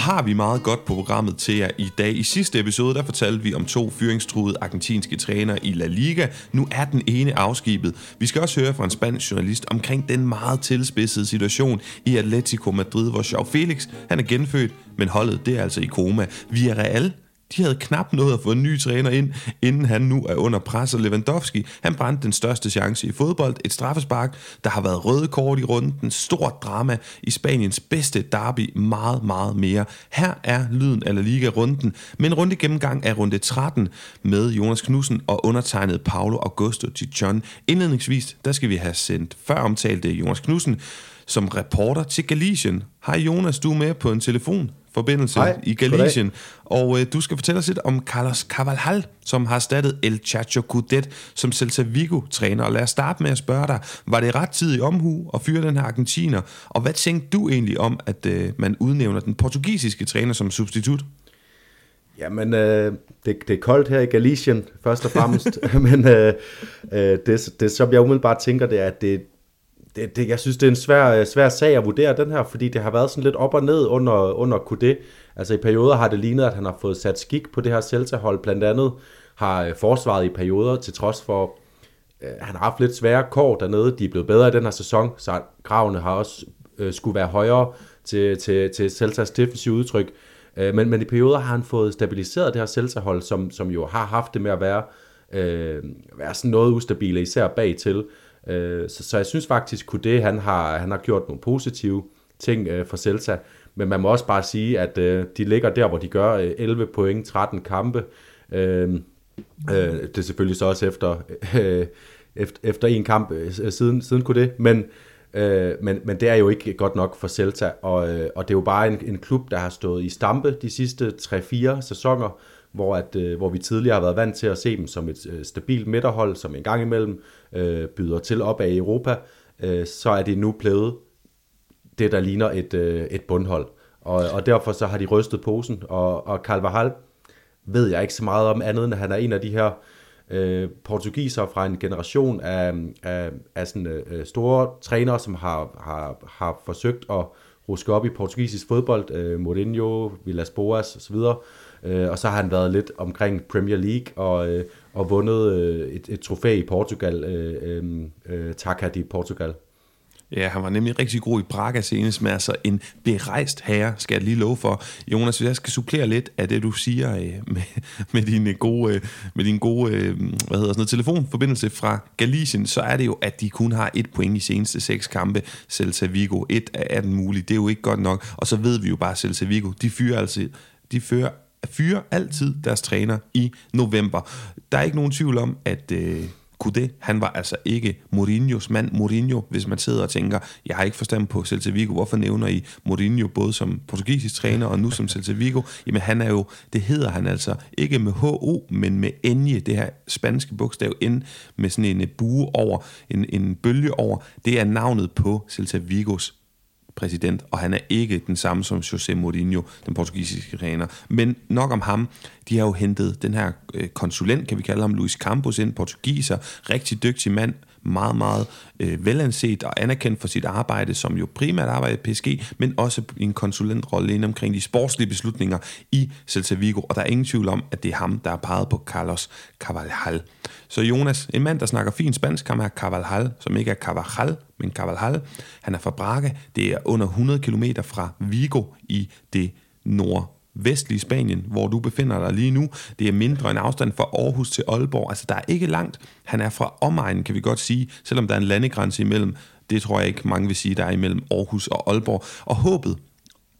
har vi meget godt på programmet til jer i dag. I sidste episode, der fortalte vi om to fyringstruede argentinske trænere i La Liga. Nu er den ene afskibet. Vi skal også høre fra en spansk journalist omkring den meget tilspidsede situation i Atletico Madrid, hvor Joao Felix, han er genfødt, men holdet, det er altså i koma. Villarreal, de havde knap nået at få en ny træner ind, inden han nu er under pres, og Lewandowski, han brændte den største chance i fodbold, et straffespark, der har været røde kort i runden, stort drama i Spaniens bedste derby, meget, meget mere. Her er lyden af La Liga-runden, med en runde gennemgang af runde 13 med Jonas Knudsen og undertegnet Paolo Augusto John. Indledningsvis, der skal vi have sendt før omtalte Jonas Knudsen som reporter til Galicien. Hej Jonas, du er med på en telefon. Forbindelse Hej, i Galicien. Og du skal fortælle os lidt om Carlos Carvalhal, som har erstattet El Chacho Coudet som Celta Vigo-træner. Og lad os starte med at spørge dig, var det ret tidig omhu at fyre den her argentiner? Og hvad tænkte du egentlig om, at man udnævner den portugisiske træner som substitut? Jamen, det er koldt her i Galicien, først og fremmest. Men det, som jeg umiddelbart tænker, det er, at jeg synes, det er en svær sag at vurdere den her, fordi det har været sådan lidt op og ned under Coudet. Altså i perioder har det lignet, at han har fået sat skik på det her Celta-hold. Blandt andet har forsvaret i perioder, til trods for, han har haft lidt svære kår dernede. De er blevet bedre i den her sæson, så kravene har også skulle være højere til Celtas defensive udtryk. Men i perioder har han fået stabiliseret det her Celta-hold, som jo har haft det med at være sådan noget ustabile, især bagtil. Så jeg synes faktisk, Coudet, han har gjort nogle positive ting for Celta, men man må også bare sige, at de ligger der, hvor de gør 11 point, 13 kampe. Det er selvfølgelig så også efter en kamp siden Coudet, men det er jo ikke godt nok for Celta, og det er jo bare en klub, der har stået i stampe de sidste 3-4 sæsoner, hvor vi tidligere har været vant til at se dem som et stabilt midterhold, som en gang imellem byder til op af Europa, så er det nu blevet det, der ligner et bundhold. Og derfor så har de rystet posen, og Carvalhal ved jeg ikke så meget om andet, end han er en af de her portugiser fra en generation af sådan, store trænere, som har forsøgt at ruske op i portugisisk fodbold, Mourinho, Villas Boas osv., og så har han været lidt omkring Premier League og vundet et trofæ i Portugal, Taca de Portugal. Ja, han var nemlig rigtig god i Braga senest, med altså en berejst herre, skal jeg lige love for. Jonas, hvis jeg skal supplere lidt af det, du siger med dine gode telefonforbindelse fra Galicien, så er det jo, at de kun har 1 point i seneste 6 kampe. Celta Vigo, 1 af 18 muligt, det er jo ikke godt nok. Og så ved vi jo bare, Celta Vigo, de fyrer altid deres træner i november. Der er ikke nogen tvivl om, at Coudet, han var altså ikke Mourinhos mand. Mourinho, hvis man sidder og tænker, jeg har ikke forstand på Celta Vigo, hvorfor nævner I Mourinho både som portugisisk træner og nu som Celta Vigo? Jamen han er jo, det hedder han altså ikke med H-O, men med N-je, det her spanske bogstav N, med sådan en bue over, en bølge over. Det er navnet på Celta Vigos præsident, og han er ikke den samme som José Mourinho, den portugisiske træner. Men nok om ham, de har jo hentet den her konsulent, kan vi kalde ham, Luis Campos ind, portugiser, rigtig dygtig mand, meget, meget velanset og anerkendt for sit arbejde, som jo primært arbejder i PSG, men også en konsulentrolle ind omkring de sportslige beslutninger i Celta Vigo, og der er ingen tvivl om, at det er ham, der er peget på Carlos Carvalhal. Så Jonas, en mand, der snakker fint spansk, ham her Carvalhal, som ikke er Carvajal, men Carvalhal, han er fra Braga, det er under 100 km fra Vigo i det nordvestlige Spanien, hvor du befinder dig lige nu. Det er mindre en afstand fra Aarhus til Aalborg, altså der er ikke langt. Han er fra omegnen, kan vi godt sige, selvom der er en landegrænse imellem. Det tror jeg ikke, mange vil sige, der er imellem Aarhus og Aalborg. Og håbet,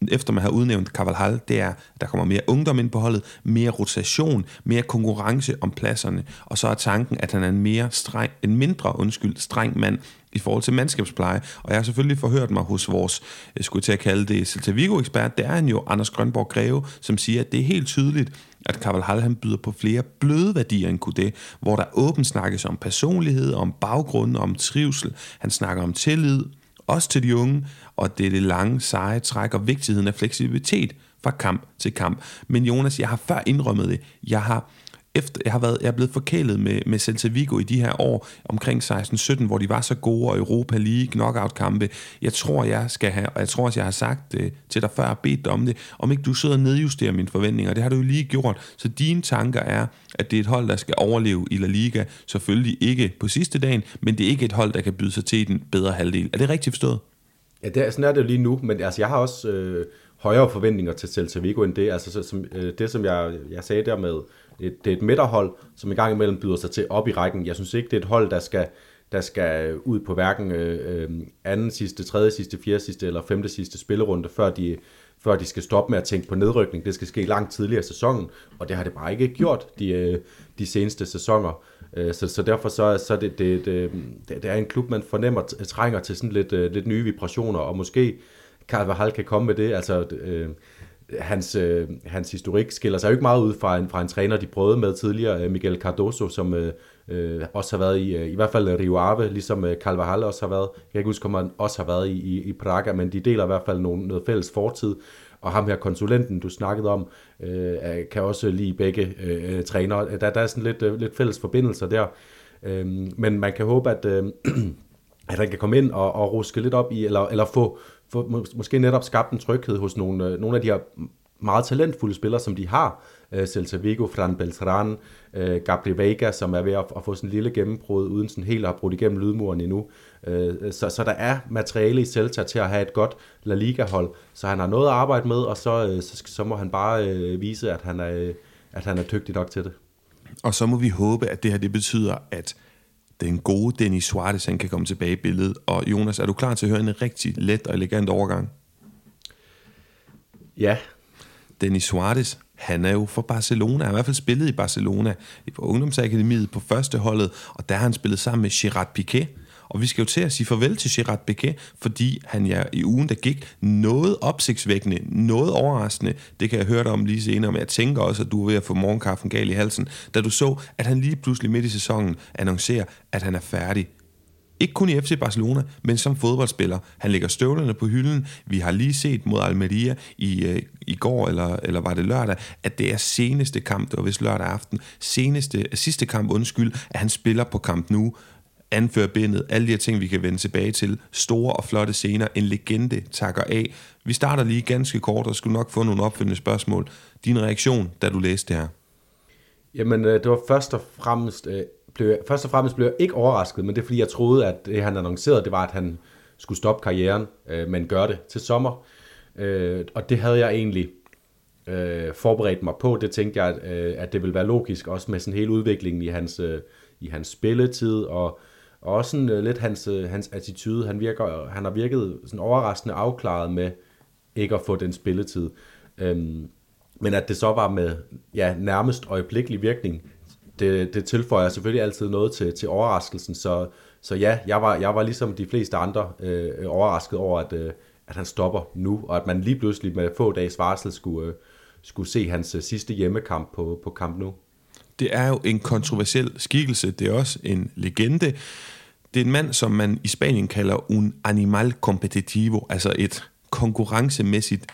efter man har udnævnt Carvalhal, det er, der kommer mere ungdom ind på holdet, mere rotation, mere konkurrence om pladserne, og så er tanken, at han er en mindre streng mand i forhold til mandskabspleje. Og jeg har selvfølgelig forhørt mig hos vores, skulle til at kalde det Celta Vigo-ekspert, der er han jo, Anders Grønborg Greve, som siger, at det er helt tydeligt, at Carvalhal han byder på flere bløde værdier end Coudet, hvor der åbent snakkes om personlighed, om baggrund, om trivsel. Han snakker om tillid, også til de unge, og det er det lange, seje træk og vigtigheden af fleksibilitet fra kamp til kamp. Men Jonas, jeg har før indrømmet det. Jeg har efter jeg er blevet forkælet med Celta Vigo i de her år omkring 16-17, hvor de var så gode, og Europa League, knockout-kampe. Jeg tror, jeg skal have, og jeg tror også, jeg har sagt til dig før og bedt dig om det, om ikke du sidder og nedjusterer mine forventninger. Det har du jo lige gjort. Så dine tanker er, at det er et hold, der skal overleve i La Liga. Selvfølgelig ikke på sidste dagen, men det er ikke et hold, der kan byde sig til den bedre halvdel. Er det rigtigt forstået? Ja, sådan er det jo lige nu, men altså, jeg har også højere forventninger til Celta Vigo end det. Altså, det, som jeg sagde der med, det er et midterhold, som i gang imellem byder sig til op i rækken. Jeg synes ikke, det er et hold, der skal ud på hverken anden sidste, tredje sidste, fjerde sidste eller femte sidste spillerunde, før de skal stoppe med at tænke på nedrykning. Det skal ske langt tidligere i sæsonen, og det har det bare ikke gjort de seneste sæsoner. Så derfor så det er en klub, man fornemmer trænger til sådan lidt nye vibrationer, og måske Carvalhal kan komme med det. Altså, hans historik skiller sig jo ikke meget ud fra en træner, de prøvede med tidligere, Miguel Cardoso, som også har været i hvert fald Rio Ave, ligesom Carvalhal også har været. Jeg kan ikke huske, om han også har været i Braga, men de deler i hvert fald noget fælles fortid. Og ham her konsulenten, du snakkede om, kan også lide begge trænere. Der er sådan lidt fælles forbindelser der. Men man kan håbe, at han kan komme ind og ruske lidt op i, eller få måske netop skabt en tryghed hos nogle af de her meget talentfulde spillere, som de har. Celta Vigo, Fran Beltran, Gabriel Vega, som er ved at få sådan en lille gennembrud, uden sådan helt at have brudt igennem lydmuren endnu. Så der er materiale i Celta til at have et godt La Liga-hold, så han har noget at arbejde med, og så må han bare vise, at han er dygtig nok til det. Og så må vi håbe, at det her det betyder, at den gode Denis Suárez, han kan komme tilbage i billedet. Og Jonas, er du klar til at høre en rigtig let og elegant overgang? Ja. Denis Suárez, han er jo for Barcelona, han har i hvert fald spillet i Barcelona, på Ungdomsakademiet på første holdet, og der har han spillet sammen med Gerard Piqué. Og vi skal jo til at sige farvel til Gerard Piqué, fordi han i ugen, der gik, noget opsigtsvækkende, noget overraskende, det kan jeg høre dig om lige senere, men jeg tænker også, at du er ved at få morgenkaffen galt i halsen, da du så, at han lige pludselig midt i sæsonen annoncerer, at han er færdig. Ikke kun i FC Barcelona, men som fodboldspiller. Han lægger støvlerne på hylden. Vi har lige set mod Almeria i går, eller var det lørdag, at det er seneste kamp, det var vist lørdag aften, sidste kamp, at han spiller på Camp Nou. Anfører bindet, alle de her ting, vi kan vende tilbage til. Store og flotte scener, en legende takker af. Vi starter lige ganske kort, og skulle nok få nogle opfølgende spørgsmål. Din reaktion, da du læste det her? Jamen, det var først og fremmest blev jeg ikke overrasket, men det er fordi, jeg troede, at det, han annoncerede, det var, at han skulle stoppe karrieren, men gør det til sommer. Og det havde jeg egentlig forberedt mig på. Det tænkte jeg, at det ville være logisk, også med sådan hele udviklingen i hans spilletid, og også sådan lidt hans attitude. Han har virket sådan overraskende afklaret med ikke at få den spilletid. Men at det så var med nærmest øjeblikkelig virkning, det tilføjer selvfølgelig altid noget til overraskelsen. Så jeg var ligesom de fleste andre overrasket over, at han stopper nu, og at man lige pludselig med få dages varsel skulle se hans sidste hjemmekamp på Camp Nou. Det er jo en kontroversiel skikkelse, det er også en legende. Det er en mand, som man i Spanien kalder un animal competitivo, altså et konkurrencemæssigt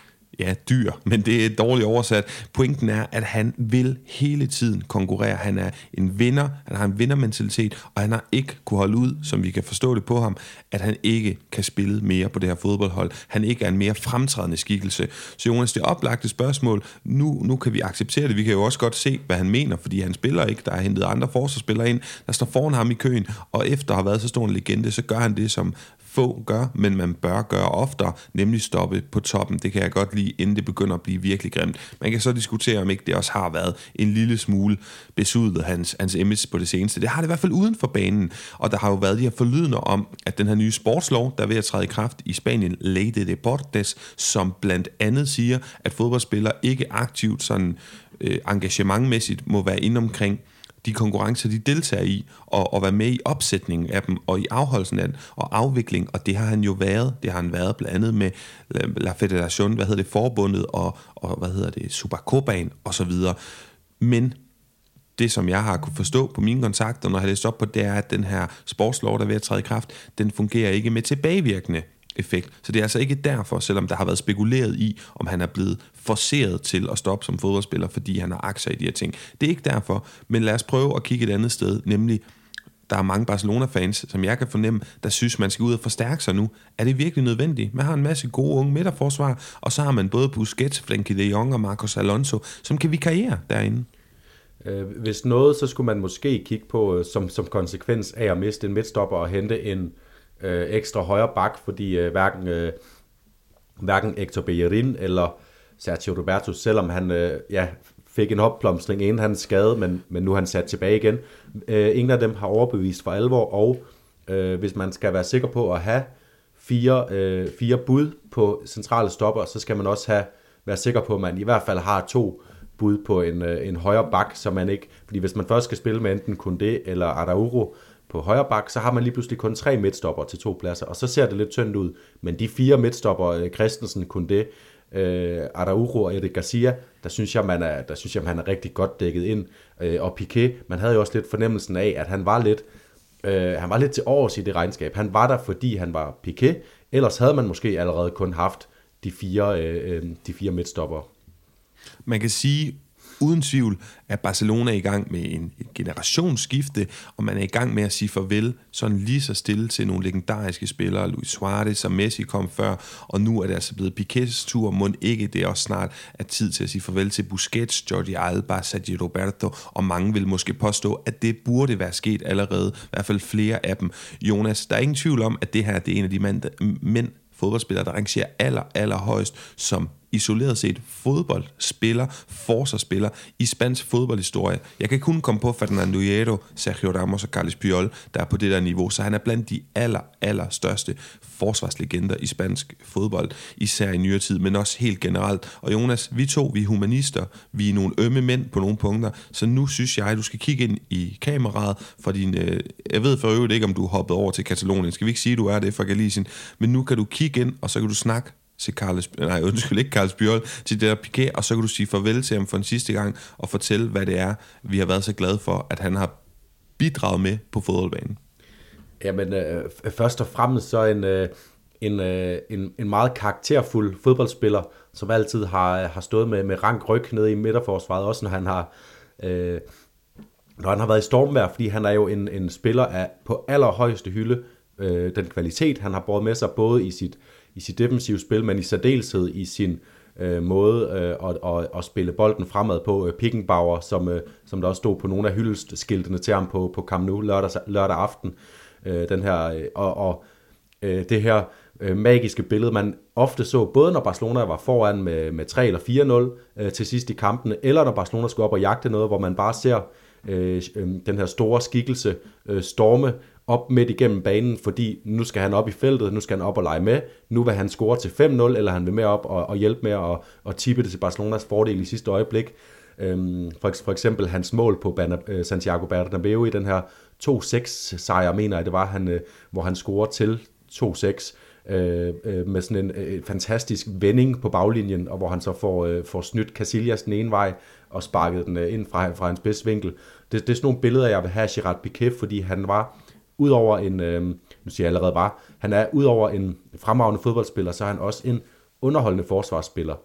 dyr, men det er dårligt oversat. Pointen er, at han vil hele tiden konkurrere. Han er en vinder, han har en vindermentalitet, og han har ikke kunne holde ud, som vi kan forstå det på ham, at han ikke kan spille mere på det her fodboldhold. Han ikke er en mere fremtrædende skikkelse. Så Jonas, det oplagte spørgsmål, nu kan vi acceptere det. Vi kan jo også godt se, hvad han mener, fordi han spiller ikke. Der er hentet andre forsvarsspillere ind, der står foran ham i køen, og efter at have været så stor en legende, så gør han det, som få gør, men man bør gøre oftere, nemlig stoppe på toppen. Det kan jeg godt lide, inden det begynder at blive virkelig grimt. Man kan så diskutere, om ikke det også har været en lille smule besudlet hans image på det seneste. Det har det i hvert fald uden for banen, og der har jo været de her forlydender om, at den her nye sportslov, der er ved at træde i kraft i Spanien, Ley de Deportes, som blandt andet siger, at fodboldspillere ikke aktivt sådan engagementmæssigt må være inde omkring de konkurrencer, de deltager i, og være med i opsætningen af dem, og i afholdelsen af dem, og afvikling, og det har han jo været. Det har han været blandt andet med La Federación, forbundet, og Supercopaen, og så videre. Men det, som jeg har kunne forstå på mine kontakter, når jeg har læst op på, det er, at den her sportslov, der ved at træde i kraft, den fungerer ikke med tilbagevirkende effekt. Så det er altså ikke derfor, selvom der har været spekuleret i, om han er blevet forceret til at stoppe som fodboldspiller, fordi han har aktier i de her ting. Det er ikke derfor, men lad os prøve at kigge et andet sted, nemlig der er mange Barcelona-fans, som jeg kan fornemme, der synes, man skal ud og forstærke sig nu. Er det virkelig nødvendigt? Man har en masse gode unge midterforsvar, og så har man både Busquets, Frenkie de Jong og Marcos Alonso, som kan vikariere derinde. Hvis noget, så skulle man måske kigge på, som konsekvens af at miste en midtstopper og hente en ekstra højre bak, fordi hverken Héctor Bellerín eller Sergio Roberto, selvom han fik en hopplomsling inden hans skade, men nu er han sat tilbage igen. Ingen af dem har overbevist for alvor, og hvis man skal være sikker på at have fire bud på centrale stopper, så skal man også være sikker på, at man i hvert fald har to bud på en højre bak, så man ikke, fordi hvis man først skal spille med enten Koundé eller Araujo på højre bak, så har man lige pludselig kun 3 midtstopper til 2 pladser, og så ser det lidt tyndt ud. Men de 4 midtstopper, Christensen, Koundé, Araujo og Eric Garcia, der synes jeg, han er rigtig godt dækket ind. Og Piqué, man havde jo også lidt fornemmelsen af, at han var lidt til overs i det regnskab. Han var der, fordi han var Piqué. Ellers havde man måske allerede kun haft de fire midtstopper. Man kan sige uden tvivl, at Barcelona er i gang med en generationsskifte, og man er i gang med at sige farvel sådan lige så stille til nogle legendariske spillere. Luis Suarez og Messi kom før, og nu er det altså blevet Piquets tur. Mon ikke det er også snart er tid til at sige farvel til Busquets, Jordi Alba, Sergio Roberto, og mange vil måske påstå, at det burde være sket allerede, i hvert fald flere af dem. Jonas, der er ingen tvivl om, at det her det er en af de mænd, fodboldspillere, der rangerer allerhøjst som isoleret set fodboldspiller, forsvarsspiller i spansk fodboldhistorie. Jeg kan kun komme på Fernando Hierro, Sergio Ramos og Carles Puyol, der er på det der niveau, så han er blandt de allerstørste forsvarslegender i spansk fodbold, især i nyere tid, men også helt generelt. Og Jonas, vi er humanister, vi er nogle ømme mænd på nogle punkter, så nu synes jeg, at du skal kigge ind i kameraet for din... jeg ved for øvrigt ikke, om du er hoppet over til Katalonien. Skal vi ikke sige, at du er det fra Galicien? Men nu kan du kigge ind, og så kan du snakke til Carles Puyol, til det der Piqué, og så kan du sige farvel til ham for en sidste gang, og fortælle, hvad det er, vi har været så glade for, at han har bidraget med på fodboldbanen. Jamen, først og fremmest så en meget karakterfuld fodboldspiller, som altid har stået med rank ryg nede i midterforsvaret, også når han har været i stormvejr, fordi han er jo en spiller på allerhøjeste hylde, den kvalitet, han har båret med sig, både i sit defensive spil, men i særdeleshed i sin måde at spille bolden fremad på. Pickenbauer, som der også stod på nogle af hyldestskiltene til ham på Camp Nou lørdag aften. Det her magiske billede, man ofte så, både når Barcelona var foran med 3 eller 4-0 til sidst i kampene, eller når Barcelona skulle op og jagte noget, hvor man bare ser den her store skikkelse storme op midt igennem banen, fordi nu skal han op i feltet, nu skal han op og lege med, nu vil han score til 5-0, eller han vil med op og hjælpe med at tippe det til Barcelonas fordel i sidste øjeblik. For eksempel hans mål på Santiago Bernabeu i den her 2-6 sejr, mener jeg det var, hvor han scorer til 2-6 med sådan en fantastisk vending på baglinjen, og hvor han så får snydt Casillas den ene vej og sparket den ind fra hans spidsvinkel. Det er sådan nogle billeder, jeg vil have af Gerard Piqué, fordi han var... udover en, nu siger jeg allerede bare, han er udover en fremragende fodboldspiller, så er han også en underholdende forsvarsspiller.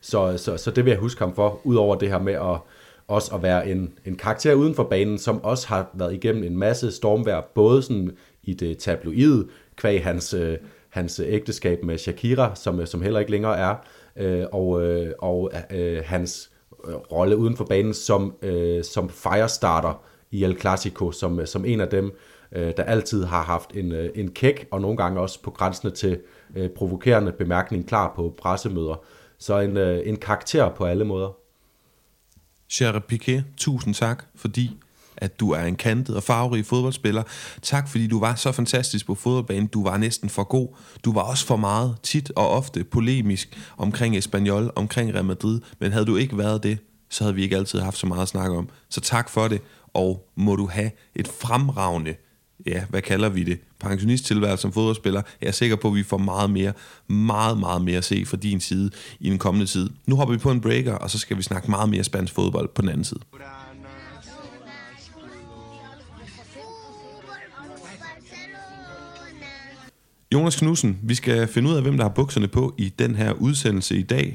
Så det vil jeg huske ham for, udover det her med også at være en karakter uden for banen, som også har været igennem en masse stormvejr, både sådan i det tabloide, kvæg hans ægteskab med Shakira, som heller ikke længere er, og hans rolle uden for banen som firestarter i El Clasico, som en af dem, der altid har haft en kæk, og nogle gange også på grænsen til provokerende bemærkning klar på pressemøder. Så en karakter på alle måder. Gerard Piqué, tusind tak, fordi at du er en kantet og farverig fodboldspiller. Tak, fordi du var så fantastisk på fodboldbanen. Du var næsten for god. Du var også for meget, tit og ofte polemisk omkring Espanyol, omkring Real Madrid. Men havde du ikke været det, så havde vi ikke altid haft så meget at snakke om. Så tak for det. Og må du have et fremragende, ja, hvad kalder vi det, pensionisttilværelse som fodboldspiller. Jeg er sikker på, at vi får meget mere at se fra din side i den kommende tid. Nu hopper vi på en breaker, og så skal vi snakke meget mere spansk fodbold på den anden side. Jonas Knudsen, vi skal finde ud af, hvem der har bukserne på i den her udsendelse i dag.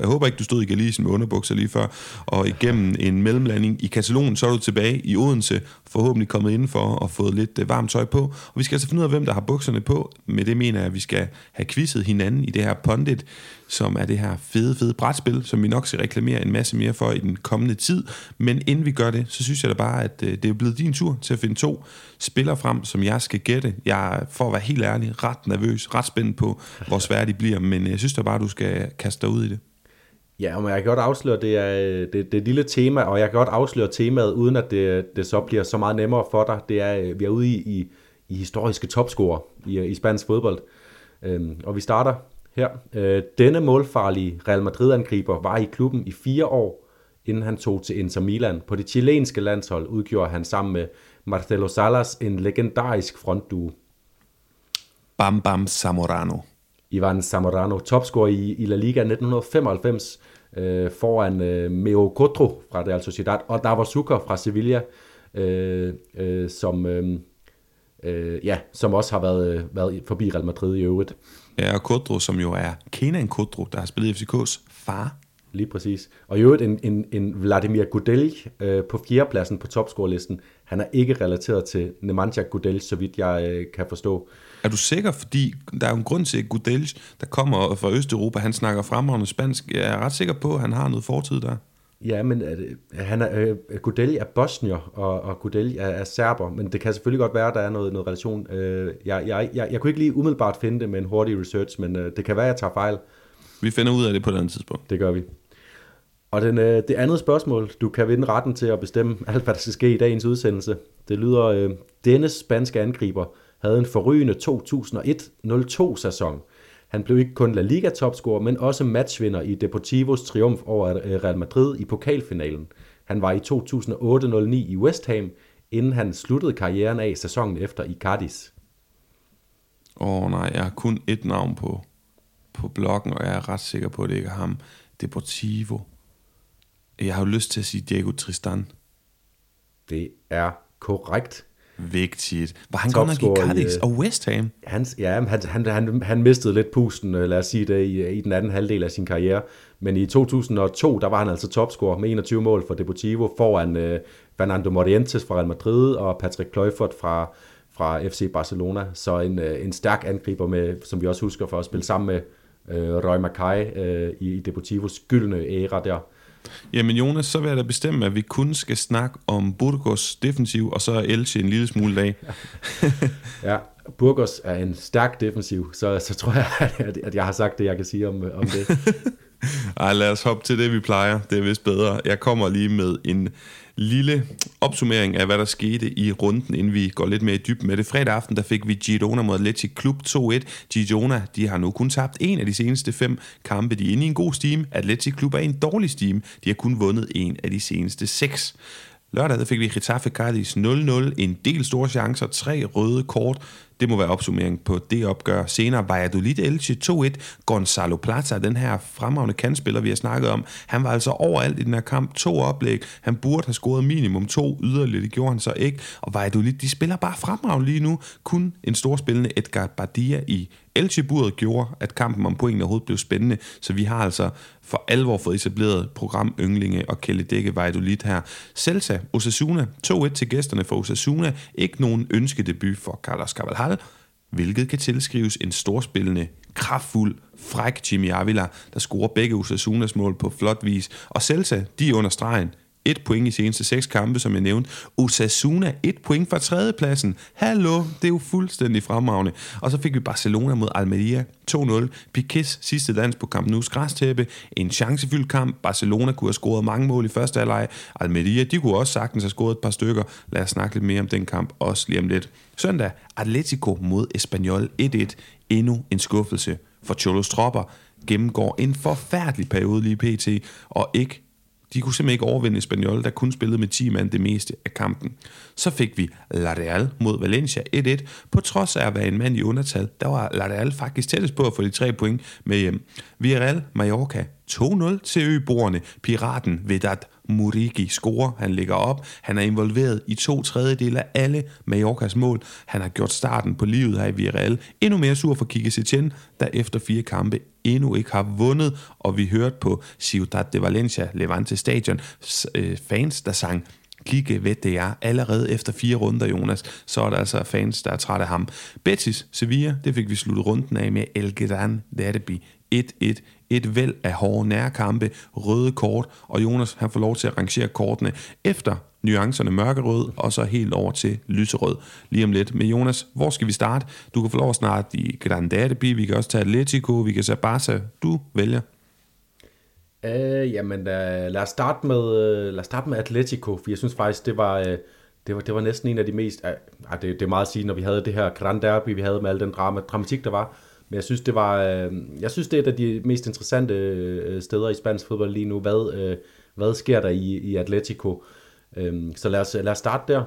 Jeg håber ikke, du stod i Galicien med underbukser lige før, og igennem en mellemlanding i Katalonien, så er du tilbage i Odense, forhåbentlig kommet indenfor og fået lidt varmt tøj på. Og vi skal altså finde ud af, hvem der har bukserne på. Med det mener jeg, at vi skal have quizzet hinanden i det her pundit, som er det her fede brætspil, som vi nok skal reklamere en masse mere for i den kommende tid. Men inden vi gør det, så synes jeg da bare, at det er blevet din tur til at finde to spillere frem, som jeg skal gætte. Jeg for at være helt ærlig, ret nervøs, ret spændt på, hvor svært de bliver, men jeg synes da bare, du skal kaste dig ud i det. Ja, og jeg kan godt afsløre det lille tema, og jeg kan godt afsløre temaet, uden at det så bliver så meget nemmere for dig. Det er, vi er ude i historiske topscorer i spansk fodbold. Og vi starter her. Denne målfarlige Real Madrid-angriber var i klubben i 4 år, inden han tog til Inter Milan. På det chilenske landshold udgjorde han sammen med Marcelo Salas en legendarisk frontduo. Bam Zamorano. Ivan Zamorano, topscorer i La Liga 1995 foran Meho Kodro fra Real Sociedad og Davor Suker fra Sevilla, som også har været forbi Real Madrid i øvrigt. Ja, og Kodro, som jo er Kenan Kodro, der har spillet i FCK's far. Lige præcis. Og i øvrigt en Vladimir Gudelj på 4. pladsen på topscorelisten. Han er ikke relateret til Nemanja Gudelj, så vidt jeg kan forstå. Er du sikker? Fordi der er jo en grund til, at Gudelj, der kommer fra Østeuropa, han snakker fremragende spansk. Jeg er ret sikker på, at han har noget fortid der. Ja, men Gudelj er bosnier, og Gudelj er serber, men det kan selvfølgelig godt være, at der er noget relation. Jeg kunne ikke lige umiddelbart finde det med en hurtig research, men det kan være, at jeg tager fejl. Vi finder ud af det på et andet tidspunkt. Det gør vi. Og det andet spørgsmål, du kan vinde retten til at bestemme alt, hvad der skal ske i dagens udsendelse. Det lyder, denne spanske angriber havde en forrygende 2001-02-sæson. Han blev ikke kun La Liga-topscorer, men også matchvinder i Deportivos triumf over Real Madrid i pokalfinalen. Han var i 2008-09 i West Ham, inden han sluttede karrieren af sæsonen efter i Cádiz. Nej, jeg har kun ét navn på bloggen, og jeg er ret sikker på, at det ikke er ham. Deportivo. Jeg har jo lyst til at sige Diego Tristan. Det er korrekt. Vigtigt. Var han godt nok i Cádiz og West Ham? Han mistede lidt pusten, lad os sige det, i den anden halvdel af sin karriere. Men i 2002, der var han altså topscorer med 21 mål for Deportivo foran Fernando Morientes fra Real Madrid og Patrick Kluivert fra FC Barcelona. Så en stærk angriber, med, som vi også husker for at spille sammen med Roy Mackay i Deportivos gyldne æra der. Jamen Jonas, så vil jeg da bestemme, at vi kun skal snakke om Burgos defensiv, og så er Elche en lille smule dag. Ja, Burgos er en stærk defensiv, så tror jeg, at jeg har sagt det, jeg kan sige om det. Ej, lad os hoppe til det, vi plejer. Det er vist bedre. Jeg kommer lige med en lille opsummering af, hvad der skete i runden, inden vi går lidt mere i dybden med det. Fredag aften, der fik vi Girona mod Athletic Club 2-1. Girona, de har nu kun tabt en af de seneste 5 kampe. De er inde i en god stime. Athletic Club er i en dårlig stime. De har kun vundet en af de seneste 6. Lørdag, der fik vi Getafe Cádiz 0-0. En del store chancer, 3 røde kort. Det må være opsummering på det opgør. Senere Valladolid Elche 2-1. Gonzalo Plata, den her fremragende kantspiller, vi har snakket om, han var altså overalt i den her kamp. 2 oplæg. Han burde have scoret minimum 2 yderligere. Det gjorde han så ikke. Og Valladolid, de spiller bare fremragende lige nu. Kun en storspillende Edgar Badilla i Elche-buret gjorde, at kampen om pointene overhovedet blev spændende. Så vi har altså for alvor fået etableret program Ynglinge og Kæledække Valladolid her. Celta Osasuna 2-1 til gæsterne for Osasuna. Ikke nogen ønskedebut for Carlos Carvalhal, hvilket kan tilskrives en storspillende, kraftfuld, fræk Chimy Ávila, der scorer begge Osasunas mål på flot vis. Og Celta, de er under stregen. 1 point i seneste 6 kampe, som jeg nævnte. Osasuna, 1 point fra 3. pladsen. Hallo, det er jo fuldstændig fremragende. Og så fik vi Barcelona mod Almeria 2-0. Piqués sidste dans på Camp Nou's græstæppe. En chancefyldt kamp. Barcelona kunne have scoret mange mål i første halvleg. Almeria, de kunne også sagtens have scoret et par stykker. Lad os snakke lidt mere om den kamp også lige om lidt. Søndag, Atletico mod Espanyol 1-1. Endnu en skuffelse for Cholos tropper. Gennemgår en forfærdelig periode lige pt. Og ikke de kunne simpelthen ikke overvinde Espanyol, der kun spillede med 10 mand det meste af kampen. Så fik vi La Real mod Valencia 1-1. På trods af at være en mand i undertal, der var La Real faktisk tættest på at få de 3 point med hjem. Villarreal Mallorca 2-0 til øboerne. Piraten Vedat Muriqi scorer, han ligger op, han er involveret i 2/3 af alle Mallorcas mål, han har gjort starten på livet her i Villarreal. Endnu mere sur for Quique Setién, der efter 4 kampe endnu ikke har vundet, og vi hørte på Ciudad de Valencia, Levante Stadion, fans, der sang Quique ved det er. Allerede efter 4 runder, Jonas, så er der altså fans, der er træt af ham. Betis, Sevilla, det fik vi sluttet runden af med El Gran Derby 1-1. Et væld af hårde nærkampe, røde kort, og Jonas han får lov til at rangere kortene efter nuancerne mørkerød, og så helt over til lyserød. Lige om lidt med Jonas, hvor skal vi starte? Du kan få lov at starte i Gran Derby, vi kan også tage Atletico, vi kan tage Barca. Du vælger. Jamen, lad os starte med Atletico, for jeg synes faktisk, det var næsten en af de mest... det er meget at sige, når vi havde det her Gran Derby, vi havde med al den dramatik, der var. Men jeg synes, det er et af de mest interessante steder i spansk fodbold lige nu. Hvad sker der i Atletico? Så lad os starte der.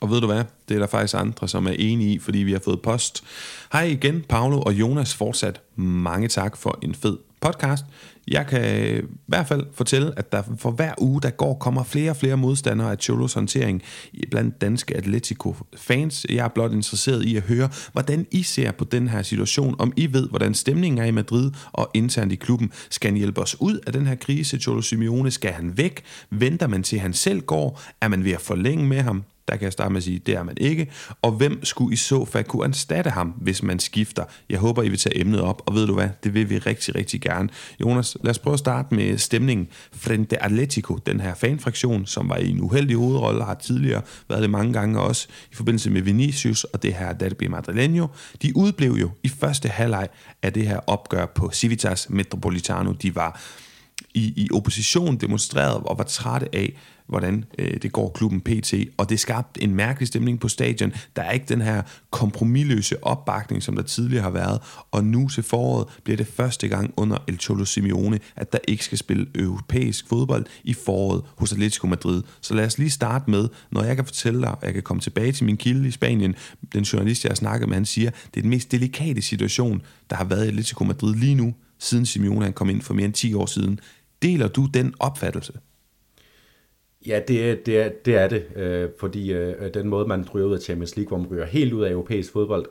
Og ved du hvad? Det er der faktisk andre, som er enige i, fordi vi har fået post. Hej igen, Paolo og Jonas. Fortsat mange tak for en fed podcast. Jeg kan i hvert fald fortælle, at der for hver uge, der går, kommer flere og flere modstandere af Cholos håndtering blandt danske Atletico-fans. Jeg er blot interesseret i at høre, hvordan I ser på den her situation, om I ved, hvordan stemningen er i Madrid og internt i klubben. Skal han hjælpe os ud af den her krise? Cholo Simeone, skal han væk? Venter man til, han selv går? Er man ved at forlænge med ham? Der kan jeg starte med at sige, det er man ikke. Og hvem skulle i så fald kunne anstatte ham, hvis man skifter? Jeg håber, I vil tage emnet op, og ved du hvad, det vil vi rigtig, rigtig gerne. Jonas, lad os prøve at starte med stemningen. Frente Atletico, den her fanfraktion, som var i en uheldig hovedrolle, har tidligere været det mange gange også, i forbindelse med Vinicius og det her derby madrileño. De udblev jo i første halvleg af det her opgør på Civitas Metropolitano. De var i opposition, demonstrerede og var trætte af, hvordan det går klubben PT, og det skabte en mærkelig stemning på stadion. Der er ikke den her kompromisløse opbakning, som der tidligere har været, og nu til foråret bliver det første gang under El Cholo Simeone, at der ikke skal spille europæisk fodbold i foråret hos Atletico Madrid. Så lad os lige starte med, når jeg kan fortælle dig, og jeg kan komme tilbage til min kilde i Spanien, den journalist, jeg har snakket med, han siger, det er den mest delikate situation, der har været i Atletico Madrid lige nu, siden Simeone han kom ind for mere end 10 år siden. Deler du den opfattelse? Ja, det er det. Fordi den måde, man ryger ud af Champions League, hvor man ryger helt ud af europæisk fodbold,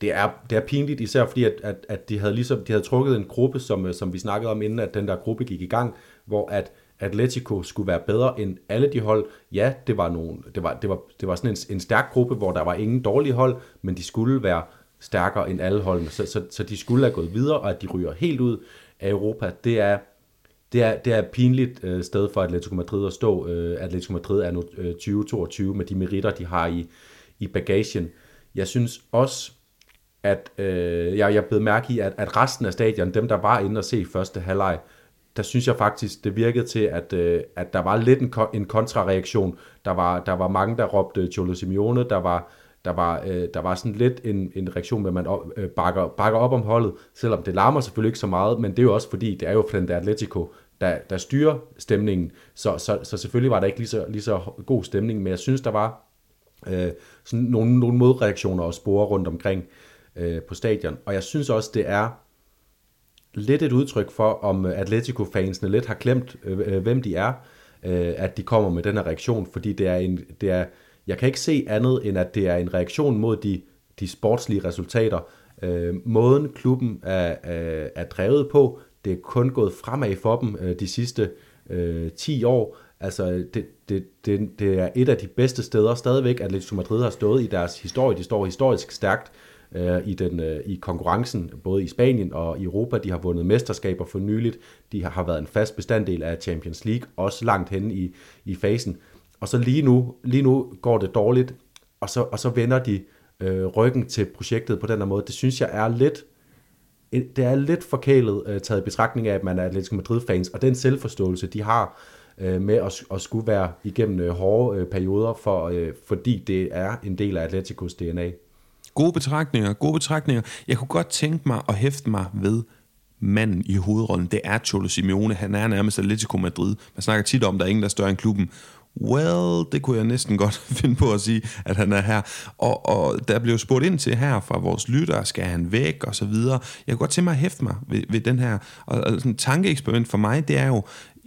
det er pinligt, især fordi, at de havde trukket en gruppe, som vi snakkede om, inden at den der gruppe gik i gang, hvor at Atletico skulle være bedre end alle de hold. Ja, det var sådan en stærk gruppe, hvor der var ingen dårlige hold, men de skulle være stærkere end alle holdene, så de skulle have gået videre, og at de ryger helt ud af Europa, det er et pinligt sted for Atletico Madrid at stå. Atletico Madrid er nu 2022 med de meritter, de har i bagagen. Jeg synes også, at jeg blev mærke i, at resten af stadion, dem der var inde og se første halvleg, der synes jeg faktisk, det virkede til, at der var lidt en kontrareaktion. Der var mange, der råbte Cholo Simeone, der var sådan lidt en reaktion, hvor man bakker op om holdet, selvom det larmer selvfølgelig ikke så meget, men det er jo også fordi, det er jo Frente Atletico, der styrer stemningen, så selvfølgelig var der ikke lige så god stemning, men jeg synes, der var sådan nogle modreaktioner og sporer rundt omkring på stadion, og jeg synes også, det er lidt et udtryk for, om Atletico-fansene lidt har glemt, hvem de er, at de kommer med den her reaktion, fordi jeg kan ikke se andet, end at det er en reaktion mod de sportslige resultater. Måden klubben er drevet på, det er kun gået fremad for dem de sidste 10 år. Altså, det er et af de bedste steder stadigvæk, Atletico Madrid har stået i deres historie. De står historisk stærkt i konkurrencen, både i Spanien og i Europa. De har vundet mesterskaber for nyligt. De har været en fast bestanddel af Champions League, også langt henne i fasen. Og så lige nu går det dårligt, og så vender de ryggen til projektet på den her måde. Det synes jeg er lidt forkælet, taget i betragtning af, at man er Atletico Madrid-fans, og den selvforståelse, de har med at skulle være igennem hårde perioder, fordi det er en del af Atleticos DNA. Gode betragtninger. Jeg kunne godt tænke mig at hæfte mig ved manden i hovedrollen. Det er Cholo Simeone. Han er nærmest Atletico Madrid. Man snakker tit om, at der er ingen, der er større end klubben. Well, det kunne jeg næsten godt finde på at sige, at han er her. Og der blev spurgt ind til her fra vores lyttere, skal han væk og så videre. Jeg kunne godt tænke mig at hæfte mig ved den her. Og sådan et tankeeksperiment for mig, det er jo,